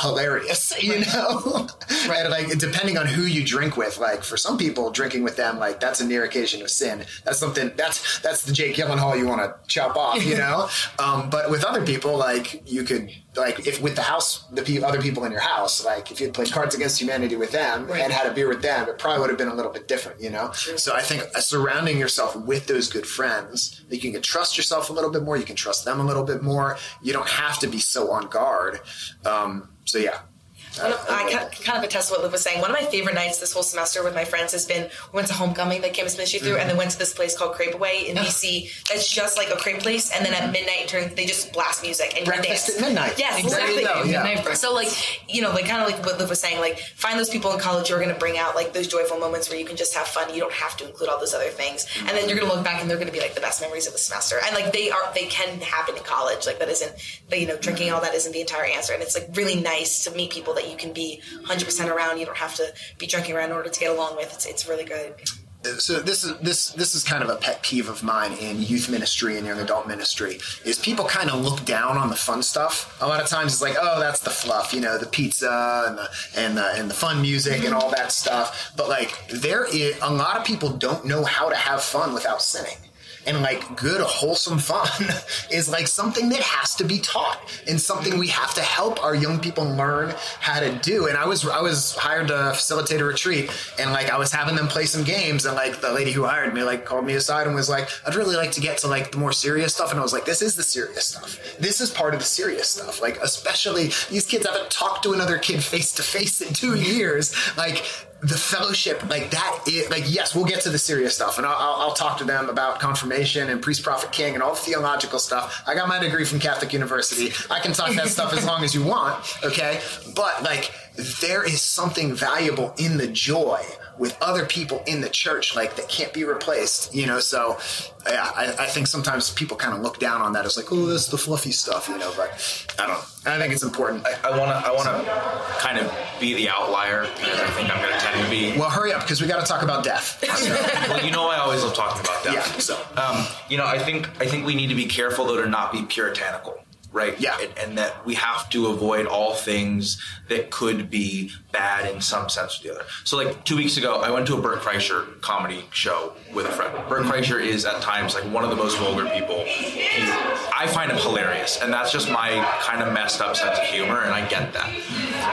hilarious, you know? Right. And, like, depending on who you drink with, like, for some people, drinking with them, like, that's a near occasion of sin. That's something, that's that's the Jake Gyllenhaal you want to chop off, you know? um, but with other people, like, you could, like, if with the house, the pe- other people in your house, like, if you had played Cards Against Humanity with them right. and had a beer with them, it probably would have been a little bit different, you know? Sure. So I think surrounding yourself with those good friends, you can trust yourself a little bit more, you can trust them a little bit more, you don't have to be so on guard. Um, so, yeah. I, I, I kind of attest to what Liv was saying. One of my favorite nights this whole semester with my friends has been we went to homecoming that campus ministry through, mm-hmm. and then went to this place called Crepe Away in D C that's just like a crepe place, and then at midnight turns they just blast music and breakfast dance. At midnight. Yes, exactly. exactly. Yeah. Midnight so like you know, like kind of like what Liv was saying, like find those people in college who are going to bring out like those joyful moments where you can just have fun. You don't have to include all those other things, mm-hmm. and then you're going to look back and they're going to be like the best memories of the semester. And like they are, they can happen in college. Like that isn't, they, you know, drinking all that isn't the entire answer. And it's like really nice to meet people that you can be one hundred percent around. You don't have to be drinking around in order to get along with. It's it's really good. So this is this this is kind of a pet peeve of mine in youth ministry and young adult ministry is people kind of look down on the fun stuff. A lot of times it's like, oh, that's the fluff, you know, the pizza and the and the, and the fun music and all that stuff. But like there is a lot of people don't know how to have fun without sinning. And like good, wholesome fun is like something that has to be taught and something we have to help our young people learn how to do. And I was I was hired to facilitate a retreat, and like I was having them play some games, and like the lady who hired me like called me aside and was like, I'd really like to get to like the more serious stuff. And I was like, this is the serious stuff. This is part of the serious stuff. Like especially these kids haven't talked to another kid face to face in two years. Like the fellowship, like that, is, like, yes, we'll get to the serious stuff. And I'll, I'll, I'll talk to them about confirmation and priest, prophet, king and all the theological stuff. I got my degree from Catholic University. I can talk that stuff as long as you want. Okay. But like, there is something valuable in the joy with other people in the church, like that can't be replaced, you know? So yeah, I, I think sometimes people kind of look down on that. It's like, oh, that's the fluffy stuff, you know, but I don't, I think it's important. I want to, I want to kind of be the outlier because I think I'm going to tend to be. Well, hurry up because we got to talk about death. Well, you know, I always love talking about death. Yeah. So, um, you know, I think, I think we need to be careful though to not be puritanical. Right. Yeah. And, and that we have to avoid all things that could be bad in some sense or the other. So like two weeks ago, I went to a Burt Kreischer comedy show with a friend. Burt Kreischer is at times like one of the most vulgar people. He's, I find him hilarious. And that's just my kind of messed up sense of humor. And I get that.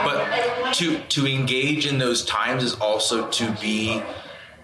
But to to engage in those times is also to be,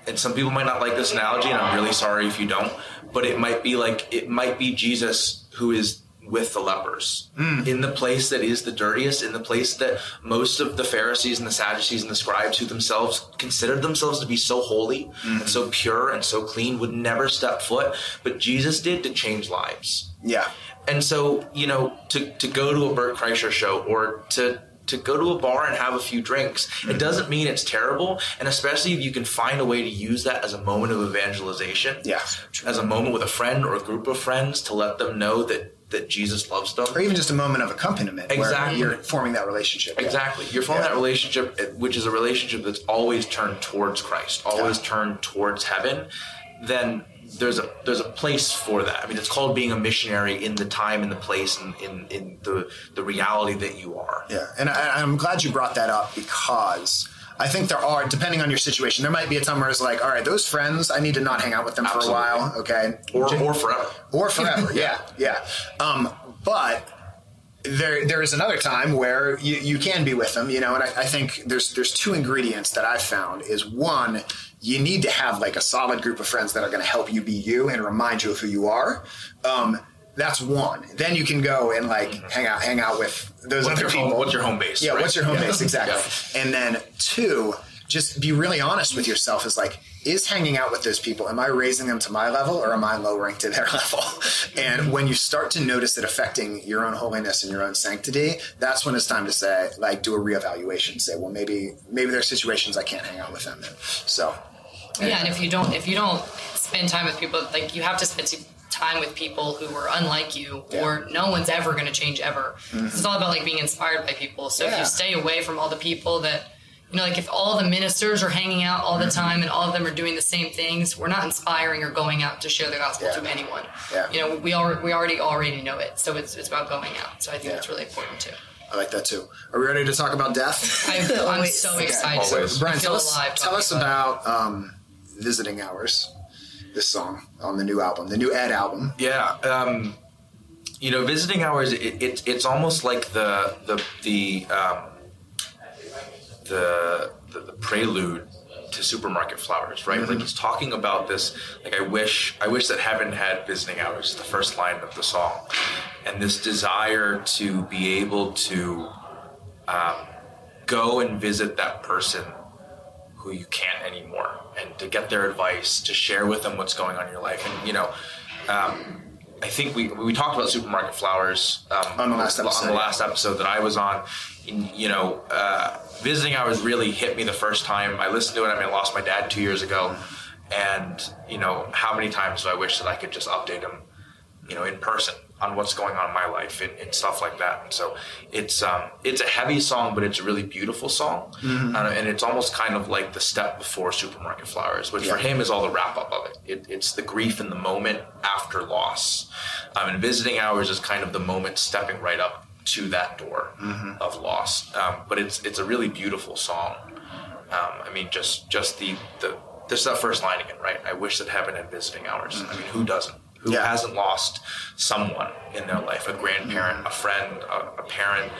and some people might not like this analogy, and I'm really sorry if you don't, but it might be like, it might be Jesus who is with the lepers, mm. in the place that is the dirtiest, in the place that most of the Pharisees and the Sadducees and the scribes, who themselves considered themselves to be so holy mm. and so pure and so clean, would never step foot. But Jesus did, to change lives. Yeah. And so, you know, to, to go to a Burt Kreischer show or to to go to a bar and have a few drinks, mm-hmm. it doesn't mean it's terrible. And especially if you can find a way to use that as a moment of evangelization, yeah, as a moment with a friend or a group of friends to let them know that that Jesus loves them. Or even just a moment of accompaniment. Exactly. Where you're forming that relationship. Yeah. Exactly. You're forming yeah. that relationship, which is a relationship that's always turned towards Christ, always yeah. turned towards heaven. Then there's a there's a place for that. I mean, it's called being a missionary in the time and the place and in, in the the reality that you are. Yeah, and I, I'm glad you brought that up, because I think there are, depending on your situation, there might be a time where it's like, all right, those friends, I need to not hang out with them Absolutely. for a while, okay? Or, or forever. Or forever, yeah, yeah. Um, but there there is another time where you, you can be with them, you know, and I, I think there's there's two ingredients that I've found is, one, you need to have like a solid group of friends that are going to help you be you and remind you of who you are. Um, that's one. Then you can go and like mm-hmm. hang out, hang out with those what's other people. Home, what's your home base? Yeah. Right? What's your home yeah. base? Exactly. Yeah. And then two, just be really honest with yourself is like, is hanging out with those people, am I raising them to my level or am I lowering to their level? And when you start to notice it affecting your own holiness and your own sanctity, that's when it's time to say, like, do a reevaluation, say, well, maybe, maybe there are situations I can't hang out with them in. So, yeah, and if you don't, if you don't spend time with people, like, you have to spend time with people who are unlike you, yeah. or no one's ever going to change ever. Mm-hmm. It's all about like being inspired by people. So yeah. if you stay away from all the people that, you know, like if all the ministers are hanging out all the mm-hmm. time and all of them are doing the same things, we're not inspiring or going out to share the gospel yeah. to anyone. Yeah. You know, we all we already already know it. So it's it's about going out. So I think yeah. that's really important too. I like that too. Are we ready to talk about death? I'm, I'm so excited. Okay. So, Brian, tell us, tell us about. about um, Visiting Hours, this song on the new album, the new Ed album. Yeah, um, you know, Visiting Hours. It, it, it's almost like the the the, um, the the the prelude to Supermarket Flowers, right? Mm-hmm. Like he's talking about this. Like I wish I wish that heaven had visiting hours. The first line of the song, and this desire to be able to um, go and visit that person who you can't anymore, and to get their advice, to share with them what's going on in your life. And, you know, um, I think we we talked about Supermarket Flowers um, on, the last episode, on the last episode that I was on. And, you know, uh, Visiting Hours really hit me the first time. I listened to it. I mean, I lost my dad two years ago. And, you know, how many times do I wish that I could just update him, you know, in person on what's going on in my life and, and stuff like that. And so it's um, it's a heavy song, but it's a really beautiful song. Mm-hmm. Uh, and it's almost kind of like the step before Supermarket Flowers, which yeah. for him is all the wrap up of it. it. It's the grief in the moment after loss. Um, and Visiting Hours is kind of the moment stepping right up to that door mm-hmm. of loss. Um, but it's it's a really beautiful song. Um, I mean, just, just the, the, this is that first line again, right? I wish that heaven had visiting hours. Mm-hmm. I mean, who doesn't? Who yeah. hasn't lost someone in their life, a grandparent, a friend, a, a parent,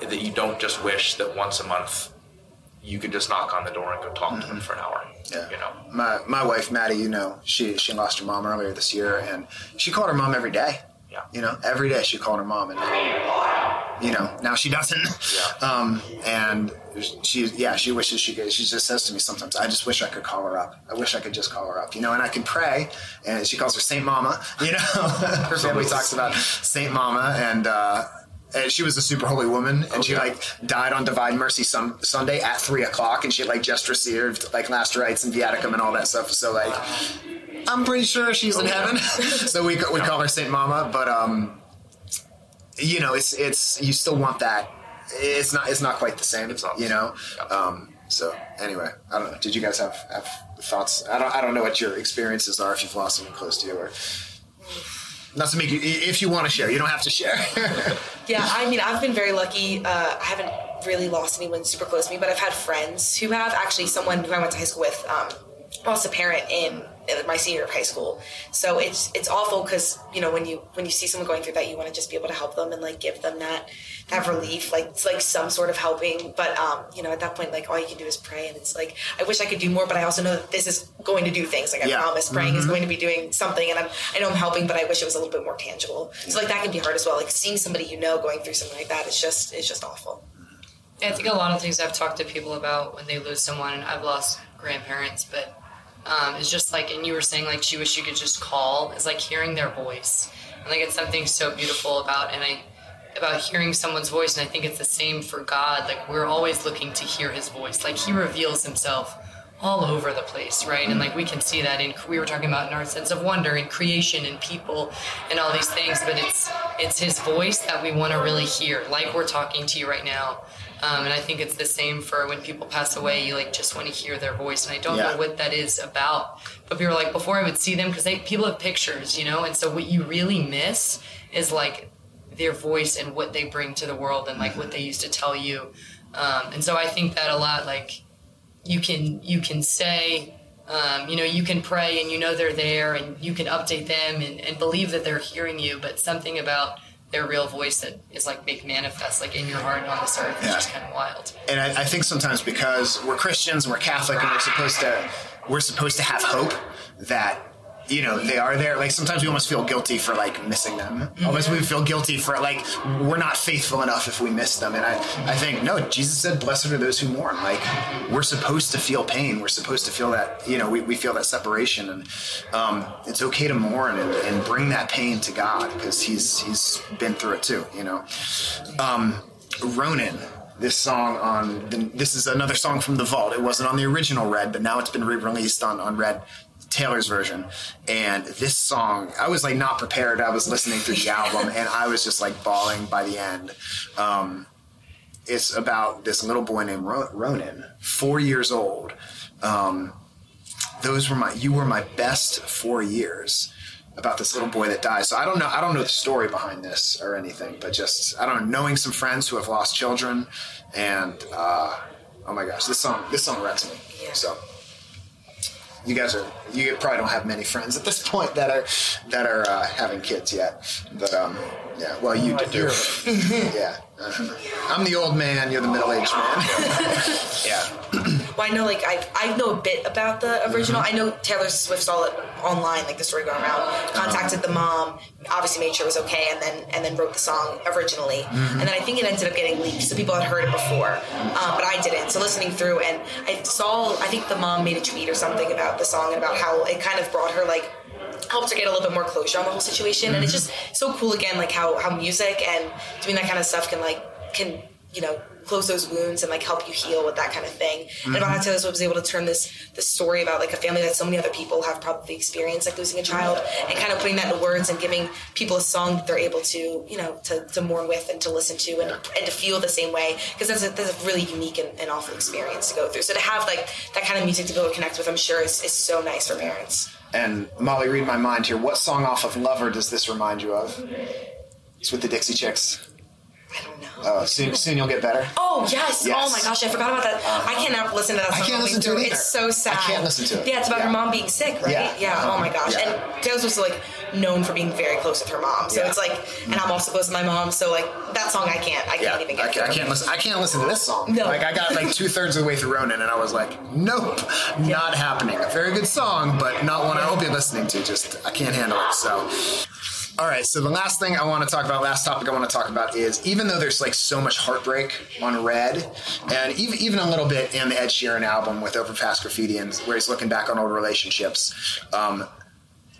that you don't just wish that once a month you could just knock on the door and go talk mm-hmm. to them for an hour. Yeah. You know, my my wife Maddie, you know, she she lost her mom earlier this year, and she called her mom every day. Yeah. You know, every day she called her mom, and you know now she doesn't. Yeah. Um, and she, yeah, she wishes she could. She just says to me sometimes, "I just wish I could call her up. I wish I could just call her up." You know, and I can pray. And she calls her Saint Mama. You know, her family talks about Saint Mama, and uh, and she was a super holy woman, and okay. she like died on Divine Mercy some Sunday at three o'clock, and she like just received like last rites and viaticum and all that stuff. So like. I'm pretty sure she's oh, in heaven, yeah. so we we call her Saint Mama. But um, you know, it's it's you still want that. It's not it's not quite the same. It's not, you know. Yeah. Um, so anyway, I don't know. Did you guys have, have thoughts? I don't I don't know what your experiences are if you've lost someone close to you, or not to make you. If you want to share, you don't have to share. Yeah, I mean, I've been very lucky. Uh, I haven't really lost anyone super close to me, but I've had friends who have. Actually, someone who I went to high school with um, lost a parent in my senior year of high school. So it's it's awful because, you know, when you when you see someone going through that, you want to just be able to help them and like give them that that relief, like it's like some sort of helping. But um, you know, at that point, like all you can do is pray, and it's like I wish I could do more, but I also know that this is going to do things. Like I yeah. promise, praying mm-hmm. is going to be doing something, and I'm I know I'm helping, but I wish it was a little bit more tangible. So like that can be hard as well. Like seeing somebody you know going through something like that, it's just it's just awful. Yeah, I think a lot of things I've talked to people about when they lose someone, and I've lost grandparents, but. Um, it's just like, and you were saying like she wished you could just call. It's like hearing their voice, and like it's something so beautiful about and I about hearing someone's voice. And I think it's the same for God. Like we're always looking to hear His voice. Like He reveals Himself all over the place, right? And like we can see that in we were talking about in our sense of wonder and creation and people and all these things. But it's it's His voice that we want to really hear. Like we're talking to you right now. Um, and I think it's the same for when people pass away, you like just want to hear their voice. And I don't yeah. know what that is about, but people are like, before I would see them, because they people have pictures, you know? And so what you really miss is like their voice and what they bring to the world and like what they used to tell you. Um, and so I think that a lot, like you can, you can say, um, you know, you can pray and you know, they're there and you can update them and, and believe that they're hearing you, but something about their real voice that is like make manifest like in your heart and on this earth. It's yeah. just kind of wild. And I, I think sometimes because we're Christians and we're Catholic and we're supposed to we're supposed to have hope that, you know, they are there. Like sometimes we almost feel guilty for like missing them. Mm-hmm. Almost we feel guilty for like we're not faithful enough if we miss them. And I, I think no, Jesus said, "Blessed are those who mourn." Like we're supposed to feel pain. We're supposed to feel that, you know, we, we feel that separation, and um, it's okay to mourn and, and bring that pain to God because He's He's been through it too. You know, um, Ronan. This song on the, this is another song from The Vault. It wasn't on the original Red, but now it's been re-released on on Red. Taylor's version. And this song, I was like not prepared. I was listening through the album and I was just like bawling by the end. Um, it's about this little boy named Ronan, four years old. Um, those were my, you were my best four years about this little boy that dies. So I don't know. I don't know the story behind this or anything, but just, I don't know, knowing some friends who have lost children and, uh, oh my gosh, this song, this song read to me. So, You guys are, you probably don't have many friends at this point that are, that are uh, having kids yet. But, um, yeah, well, you oh, do. yeah. Uh, I'm the old man. You're the middle-aged man. yeah. Well, I know, like, I I know a bit about the original. Mm-hmm. I know Taylor Swift saw it online, like, the story going around. Contacted um, the mom, obviously made sure it was okay, and then and then wrote the song originally. Mm-hmm. And then I think it ended up getting leaked, so people had heard it before. Um, but I didn't. So listening through, and I saw, I think the mom made a tweet or something about the song and about how it kind of brought her, like, helped her get a little bit more closure on the whole situation. Mm-hmm. And it's just so cool again, like how, how music and doing that kind of stuff can like, can, you know, close those wounds and like help you heal with that kind of thing. Mm-hmm. And about how Taylor Swift was able to turn this, this story about like a family that so many other people have probably experienced, like losing a child, and kind of putting that into words and giving people a song that they're able to, you know, to, to mourn with and to listen to and, and to feel the same way. Cause that's a, that's a really unique and, and awful experience to go through. So to have like that kind of music to be able to connect with, I'm sure is, is so nice for parents. And Molly, read my mind here. What song off of Lover does this remind you of? It's with the Dixie Chicks. I don't know. Oh, soon, soon you'll get better. Oh, yes. yes. Oh, my gosh. I forgot about that. Uh, I cannot listen to that song. I can't listen to it either. It's so sad. I can't listen to it. Yeah, it's about yeah. her mom being sick, right? Yeah. yeah. Um, oh, my gosh. Yeah. And Taylor Swift's, like, known for being very close with her mom. So yeah. it's like, and I'm also close with my mom. So, like, that song I can't. I can't yeah. even get I, it. I can't, listen, I can't listen to this song. No. Like, I got, like, two-thirds of the way through Ronan, and I was like, nope, yeah. not happening. A very good song, but not one I will be listening to. Just, I can't handle it, so... All right, so the last thing I want to talk about, last topic I want to talk about is, even though there's like so much heartbreak on Red, and even even a little bit in the Ed Sheeran album with Overpass Graffiti, and where he's looking back on old relationships, um,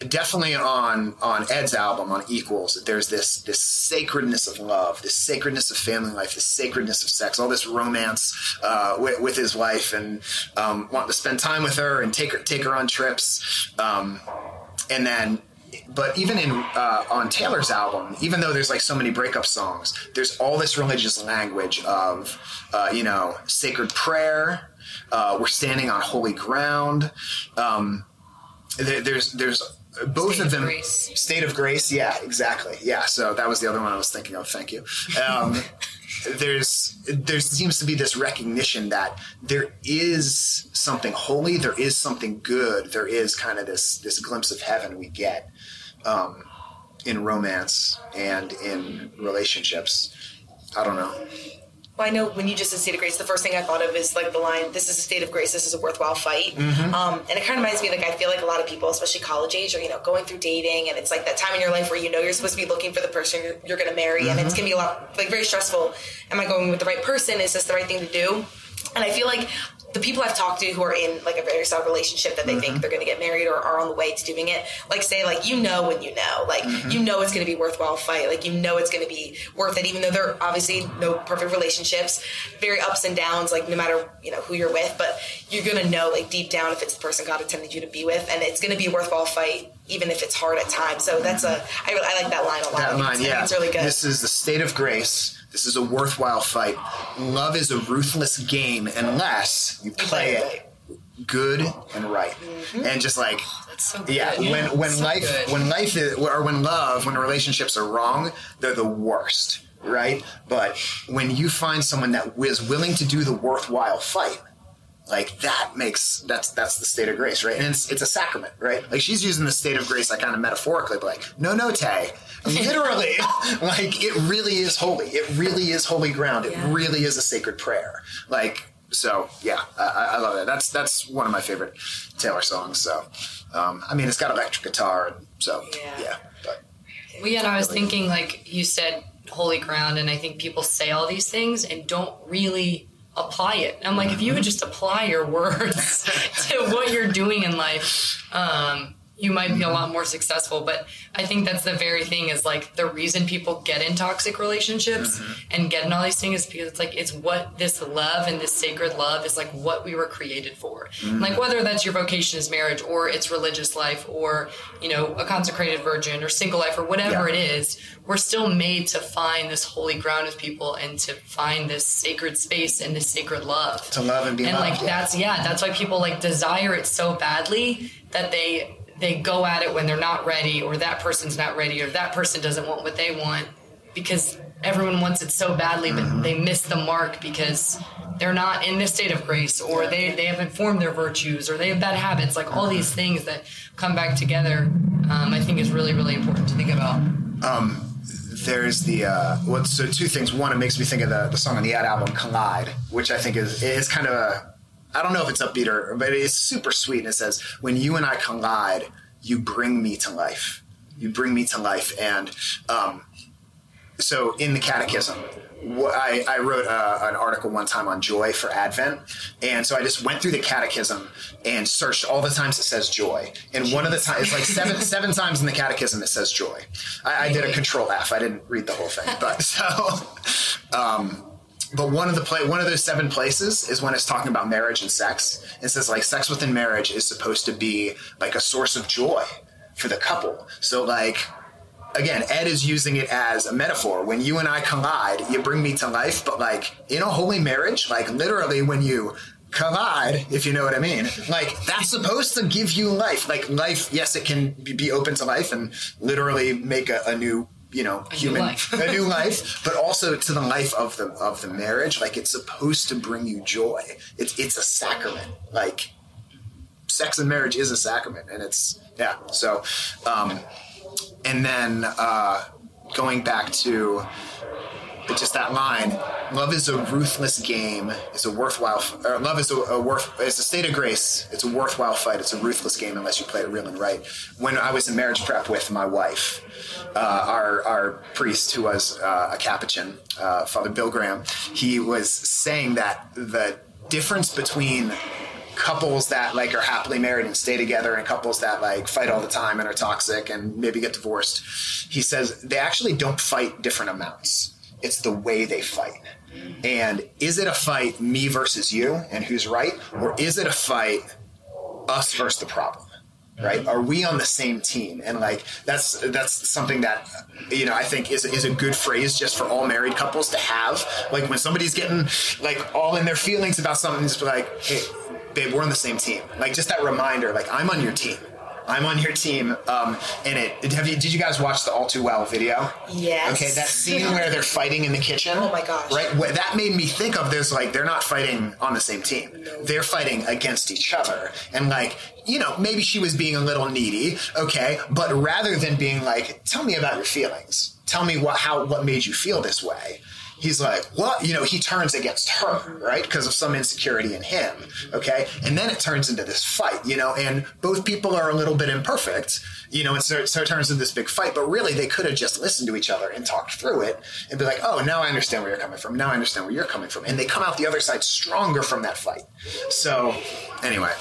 definitely on on Ed's album, on Equals, there's this this sacredness of love, this sacredness of family life, this sacredness of sex, all this romance uh, with, with his wife, and um, wanting to spend time with her and take her, take her on trips, um, and then... But even in uh, on Taylor's album, even though there's like so many breakup songs, there's all this religious language of, uh, you know, sacred prayer. Uh, we're standing on holy ground. Um, there, there's there's both state of them. Of grace. State of grace. Yeah, exactly. Yeah. So that was the other one I was thinking of. Thank you. Um, there's there seems to be this recognition that there is something holy, there is something good, there is kind of this this glimpse of heaven we get um, in romance and in relationships. I don't know. Well, I know when you just said state of grace, the first thing I thought of is like the line, this is a state of grace, this is a worthwhile fight. Mm-hmm. Um, and it kind of reminds me, like, I feel like a lot of people, especially college age, are, you know, going through dating, and it's like that time in your life where you know you're supposed to be looking for the person you're, you're going to marry, mm-hmm. and it's going to be a lot, like, very stressful. Am I going with the right person? Is this the right thing to do? And I feel like the people I've talked to who are in, like, a very solid relationship that they mm-hmm. think they're going to get married or are on the way to doing it, like, say, like, you know when you know. Like, mm-hmm. you know it's going to be a worthwhile fight. Like, you know it's going to be worth it, even though they're obviously no perfect relationships, very ups and downs, like, no matter, you know, who you're with. But you're going to know, like, deep down if it's the person God intended you to be with. And it's going to be a worthwhile fight, even if it's hard at times. So that's a – I I like that line a lot. That line, it's, yeah. It's really good. This is the state of grace. This is a worthwhile fight. Love is a ruthless game unless you play it good and right. Mm-hmm. And just like, that's so good. yeah, when when so life good. when life is, or when love, when relationships are wrong, they're the worst, right? But when you find someone that is willing to do the worthwhile fight, like that makes that's that's the state of grace, right? And it's it's a sacrament, right? Like she's using the state of grace, like kind of metaphorically, but like no, no, Tay. Literally, like it really is holy. It really is holy ground. It yeah. really is a sacred prayer. Like so, yeah, I, I love that. That's that's one of my favorite Taylor songs. So, um, I mean, it's got electric guitar, so yeah. yeah but well, yeah, and I was really thinking, like you said, holy ground, and I think people say all these things and don't really apply it. I'm like, mm-hmm. if you would just apply your words to what you're doing in life. Um, you might be a lot more successful, but I think that's the very thing is like the reason people get in toxic relationships mm-hmm. and get in all these things is because it's like, it's what this love and this sacred love is like what we were created for. Mm-hmm. Like whether that's your vocation is marriage or it's religious life or, you know, a consecrated virgin or single life or whatever yeah. it is, we're still made to find this holy ground with people and to find this sacred space and this sacred love. To love and be and loved. And like, yeah. that's, yeah, that's why people like desire it so badly that they, They go at it when they're not ready or that person's not ready or that person doesn't want what they want because everyone wants it so badly, but mm-hmm. they miss the mark because they're not in this state of grace or they, they haven't formed their virtues or they have bad habits. Like all these things that come back together, um, I think is really, really important to think about. Um, there's the, uh, well, so two things. One, it makes me think of the, the song on the Ed album, Collide, which I think is, is kind of a, I don't know if it's upbeat or, but it's super sweet. And it says, when you and I collide, you bring me to life. You bring me to life. And um, so in the catechism, wh- I, I wrote uh, an article one time on joy for Advent. And so I just went through the catechism and searched all the times it says joy. And Jeez. one of the times, it's like seven seven times in the catechism it says joy. I, I did a control F. I didn't read the whole thing. But so... Um, But one of the play, one of those seven places is when it's talking about marriage and sex. It says like sex within marriage is supposed to be like a source of joy for the couple. So like, again, Ed is using it as a metaphor. When you and I collide, you bring me to life. But like in a holy marriage, like literally when you collide, if you know what I mean, like that's supposed to give you life. Like life, yes, it can be open to life and literally make a, a new you know, a human, new life. a new life, but also to the life of the, of the marriage. Like it's supposed to bring you joy. It's, it's a sacrament. Like sex and marriage is a sacrament and it's, yeah. So, um, and then, uh, going back to just that line, love is a ruthless game. It's a worthwhile, or love is a, a worth, it's a state of grace. It's a worthwhile fight. It's a ruthless game unless you play it real and right. When I was in marriage prep with my wife, Uh, our our priest, who was uh, a Capuchin, uh, Father Bill Graham, he was saying that the difference between couples that like are happily married and stay together and couples that like fight all the time and are toxic and maybe get divorced, he says they actually don't fight different amounts. It's the way they fight. And is it a fight me versus you and who's right? Or is it a fight us versus the problem? Right? Are we on the same team? And like, that's, that's something that, you know, I think is, is a good phrase just for all married couples to have. Like when somebody's getting like all in their feelings about something, just be like, hey, babe, we're on the same team. Like just that reminder, like I'm on your team. I'm on your team. Um, and it have you? Did you guys watch the All Too Well video? Yes. Okay, that scene where they're fighting in the kitchen. Oh my gosh! Right, that made me think of this. Like, they're not fighting on the same team. No. They're fighting against each other, and like. You know, maybe she was being a little needy, okay? But rather than being like, tell me about your feelings. Tell me what how what made you feel this way. He's like, what? You know, he turns against her, right? Because of some insecurity in him, okay? And then it turns into this fight, you know, and both people are a little bit imperfect, you know, and so, so it turns into this big fight. But really, they could have just listened to each other and talked through it and be like, oh, now I understand where you're coming from. Now I understand where you're coming from. And they come out the other side stronger from that fight. So anyway...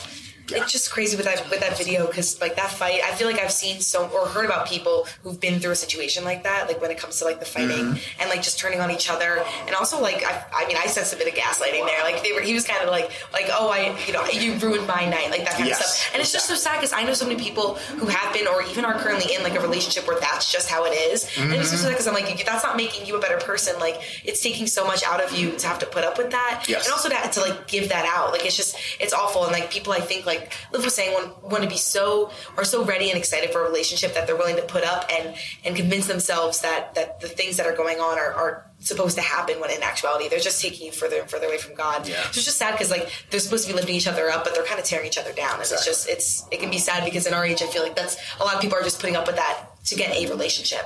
Yeah. It's just crazy with that with that video because, like, that fight, I feel like I've seen so or heard about people who've been through a situation like that, like, when it comes to, like, the fighting mm-hmm. and, like, just turning on each other. And also, like, I, I mean, I sensed a bit of gaslighting there. Like, they were, he was kind of like, like, oh, I, you know, you ruined my night, like, that kind yes. of stuff. And it's just so sad because I know so many people who have been or even are currently in, like, a relationship where that's just how it is. Mm-hmm. And it's just so sad because I'm like, that's not making you a better person. Like, it's taking so much out of you to have to put up with that. Yes. And also to, to, like, give that out. Like, it's just, it's awful. And, like, people, I think, like, Liv was saying, want, want to be so are so ready and excited for a relationship that they're willing to put up and, and convince themselves that, that the things that are going on are, are supposed to happen when in actuality they're just taking you further and further away from God. Yeah. So it's just sad because, like, they're supposed to be lifting each other up, but they're kind of tearing each other down. And exactly. It's just it's it can be sad because in our age, I feel like that's a lot of people are just putting up with that to get a relationship.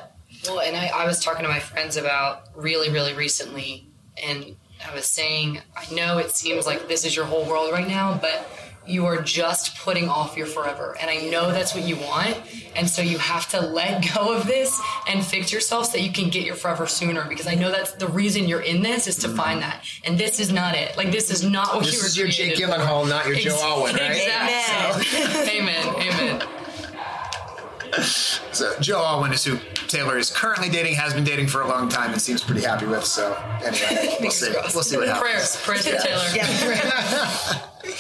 Well, and I, I was talking to my friends about really, really recently, and I was saying, I know it seems like this is your whole world right now, but you are just putting off your forever. And I know that's what you want. And so you have to let go of this and fix yourself so that you can get your forever sooner. Because I know that's the reason you're in this is to mm-hmm. find that. And this is not it. Like, this is not what this you were doing. This is your Jake Gyllenhaal, not your Ex- Joe Alwyn, right? Exactly. So. Amen. Amen. So Joe Alwyn is who Taylor is currently dating, has been dating for a long time, and seems pretty happy with. So anyway, we'll see. We'll see what happens. Prayers, prayers yeah. for Taylor. Yeah.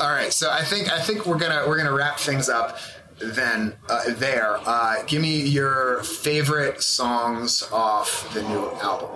All right, so I think I think we're gonna we're gonna wrap things up then uh, there. Uh, give me your favorite songs off the new album.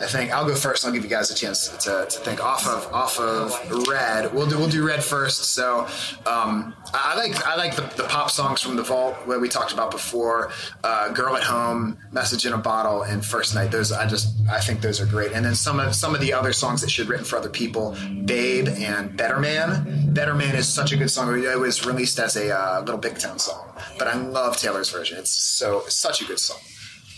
I think I'll go first. I'll give you guys a chance to, to think off of off of Red. We'll do we'll do Red first. So um, I like I like the, the pop songs from The Vault where we talked about before. Uh, Girl at Home, Message in a Bottle, and First Night. Those I just I think those are great. And then some of some of the other songs that she had written for other people, Babe and Better Man. Better Man is such a good song. It was released as a uh, Little Big Town song. Song. But I love Taylor's version. It's so such a good song.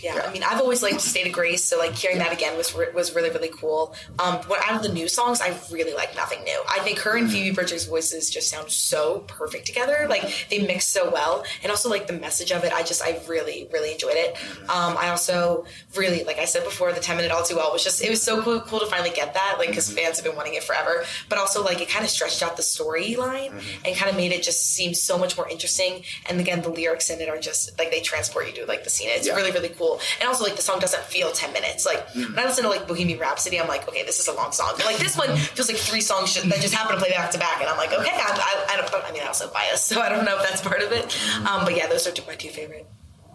Yeah, yeah. I mean, I've always liked State of Grace, so like hearing yeah. that again was re- was really really cool. Um, but out of the new songs, I really like Nothing New. I think her and mm-hmm. Phoebe Bridgers' voices just sound so perfect together. Like they mix so well, and also like the message of it. I just I really really enjoyed it. Um, I also really like I said before, the ten minute All Too Well was just it was so cool, cool to finally get that. Like because mm-hmm. fans have been wanting it forever, but also like it kind of stretched out the storyline mm-hmm. and kind of made it just seem so much more interesting. And again, the lyrics in it are just like they transport you to like the scene. It's yeah. really really cool. And also, like, the song doesn't feel ten minutes. Like, mm-hmm. when I listen to, like, Bohemian Rhapsody, I'm like, okay, this is a long song. But, like, this one feels like three songs that just happen to play back to back. And I'm like, okay, I'm, I, I don't, I mean, I'm also biased, so I don't know if that's part of it. Um, but, yeah, those are two, my two favorite.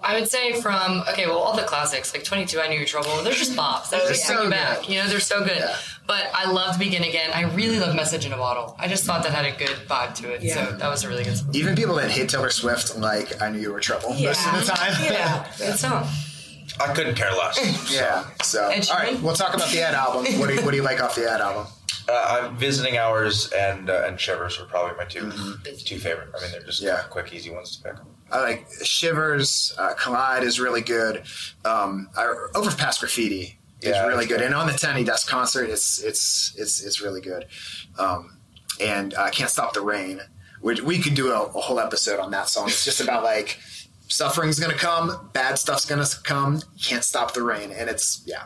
I would say from, okay, well, all the classics, like twenty-two, I Knew Your Trouble, they're just bops. They're just so back. You know, they're so good. Yeah. But I loved Begin Again. I really loved Message in a Bottle. I just thought that had a good vibe to it. Yeah. So that was a really good song. Even people that hate Taylor Swift like I Knew You Were Trouble yeah. most of the time. Yeah, good song. I couldn't care less. Yeah. So, all right, we'll talk about the Ed album. What do you, what do you like off the Ed album? Uh, Visiting Hours and uh, and Shivers were probably my two mm-hmm. two favorite. I mean, they're just yeah. quick, easy ones to pick. I like Shivers. Uh, Collide is really good. Um, I, Overpass Graffiti is yeah, really good. good, and on the Tiny Desk concert, it's it's it's it's really good. Um, and uh, Can't Stop the Rain, which we could do a, a whole episode on that song. It's just about like. Suffering's gonna come, bad stuff's gonna come, can't stop the rain, and it's yeah,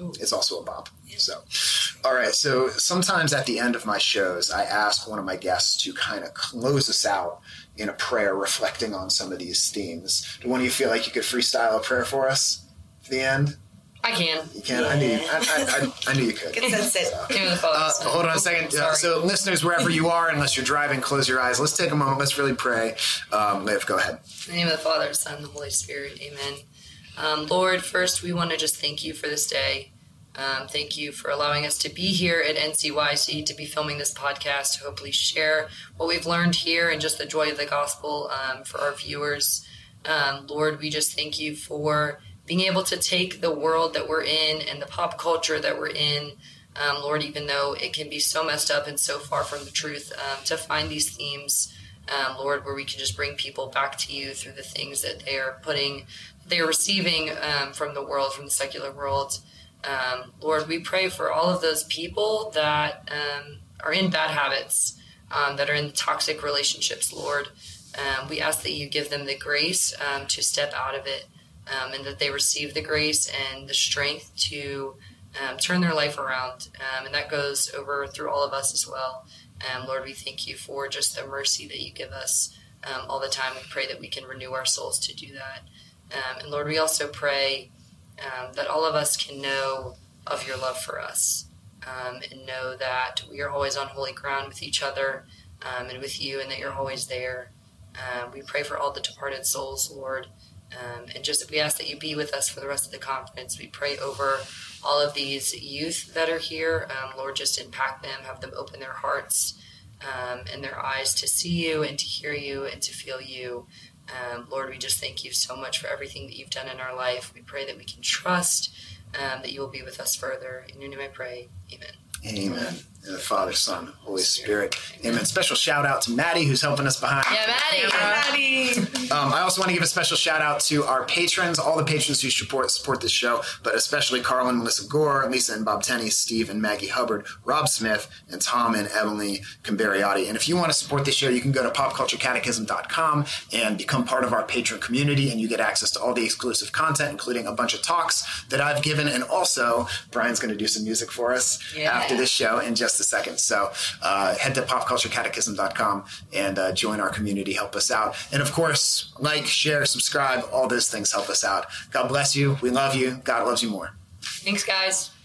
Ooh. It's also a bop. Yeah. So, all right. So sometimes at the end of my shows, I ask one of my guests to kind of close us out in a prayer, reflecting on some of these themes. Do one of you feel like you could freestyle a prayer for us at the end? I can. You can. Yeah. I knew. You, I, I, I, I knew you could. Good sunset. So. Give me the uh, hold on a second. Uh, so, listeners, wherever you are, unless you're driving, close your eyes. Let's take a moment. Let's really pray. Um, Liv, go ahead. In the name of the Father, Son, and the Holy Spirit. Amen. Um, Lord, first we want to just thank you for this day. Um, thank you for allowing us to be here at N C Y C to be filming this podcast, to hopefully share what we've learned here and just the joy of the gospel um, for our viewers. Um, Lord, we just thank you for being able to take the world that we're in and the pop culture that we're in, um, Lord, even though it can be so messed up and so far from the truth, um, to find these themes, um, Lord, where we can just bring people back to you through the things that they are putting, they are receiving um, from the world, from the secular world. Um, Lord, we pray for all of those people that um, are in bad habits, um, that are in toxic relationships, Lord. Um, we ask that you give them the grace um, to step out of it, um, and that they receive the grace and the strength to um, turn their life around. Um, and that goes over through all of us as well. Um, Lord, we thank you for just the mercy that you give us um, all the time. We pray that we can renew our souls to do that. Um, and Lord, we also pray Um, that all of us can know of your love for us, um, and know that we are always on holy ground with each other um, and with you, and that you're always there. Um, we pray for all the departed souls, Lord, um, and just we ask that you be with us for the rest of the conference. We pray over all of these youth that are here. Um, Lord, just impact them, have them open their hearts um, and their eyes to see you and to hear you and to feel you. Um, Lord, we just thank you so much for everything that you've done in our life. We pray that we can trust um, that you will be with us further. In your name I pray. Amen. Amen. In the Father, Son, Holy Spirit. Amen. Amen. Special shout out to Maddie, who's helping us behind. Yeah, Maddie. Yeah, Maddie. Um, I also want to give a special shout out to our patrons, all the patrons who support support this show, but especially Carl and Melissa Gore, Lisa and Bob Tenney, Steve and Maggie Hubbard, Rob Smith, and Tom and Emily Cambariotti. And if you want to support this show, you can go to pop culture catechism dot com and become part of our patron community, and you get access to all the exclusive content, including a bunch of talks that I've given, and also Brian's going to do some music for us yeah. after this show in just a second. So uh, head to pop culture catechism dot com and uh, join our community. Help us out. And of course, like, share, subscribe. All those things help us out. God bless you. We love you. God loves you more. Thanks, guys.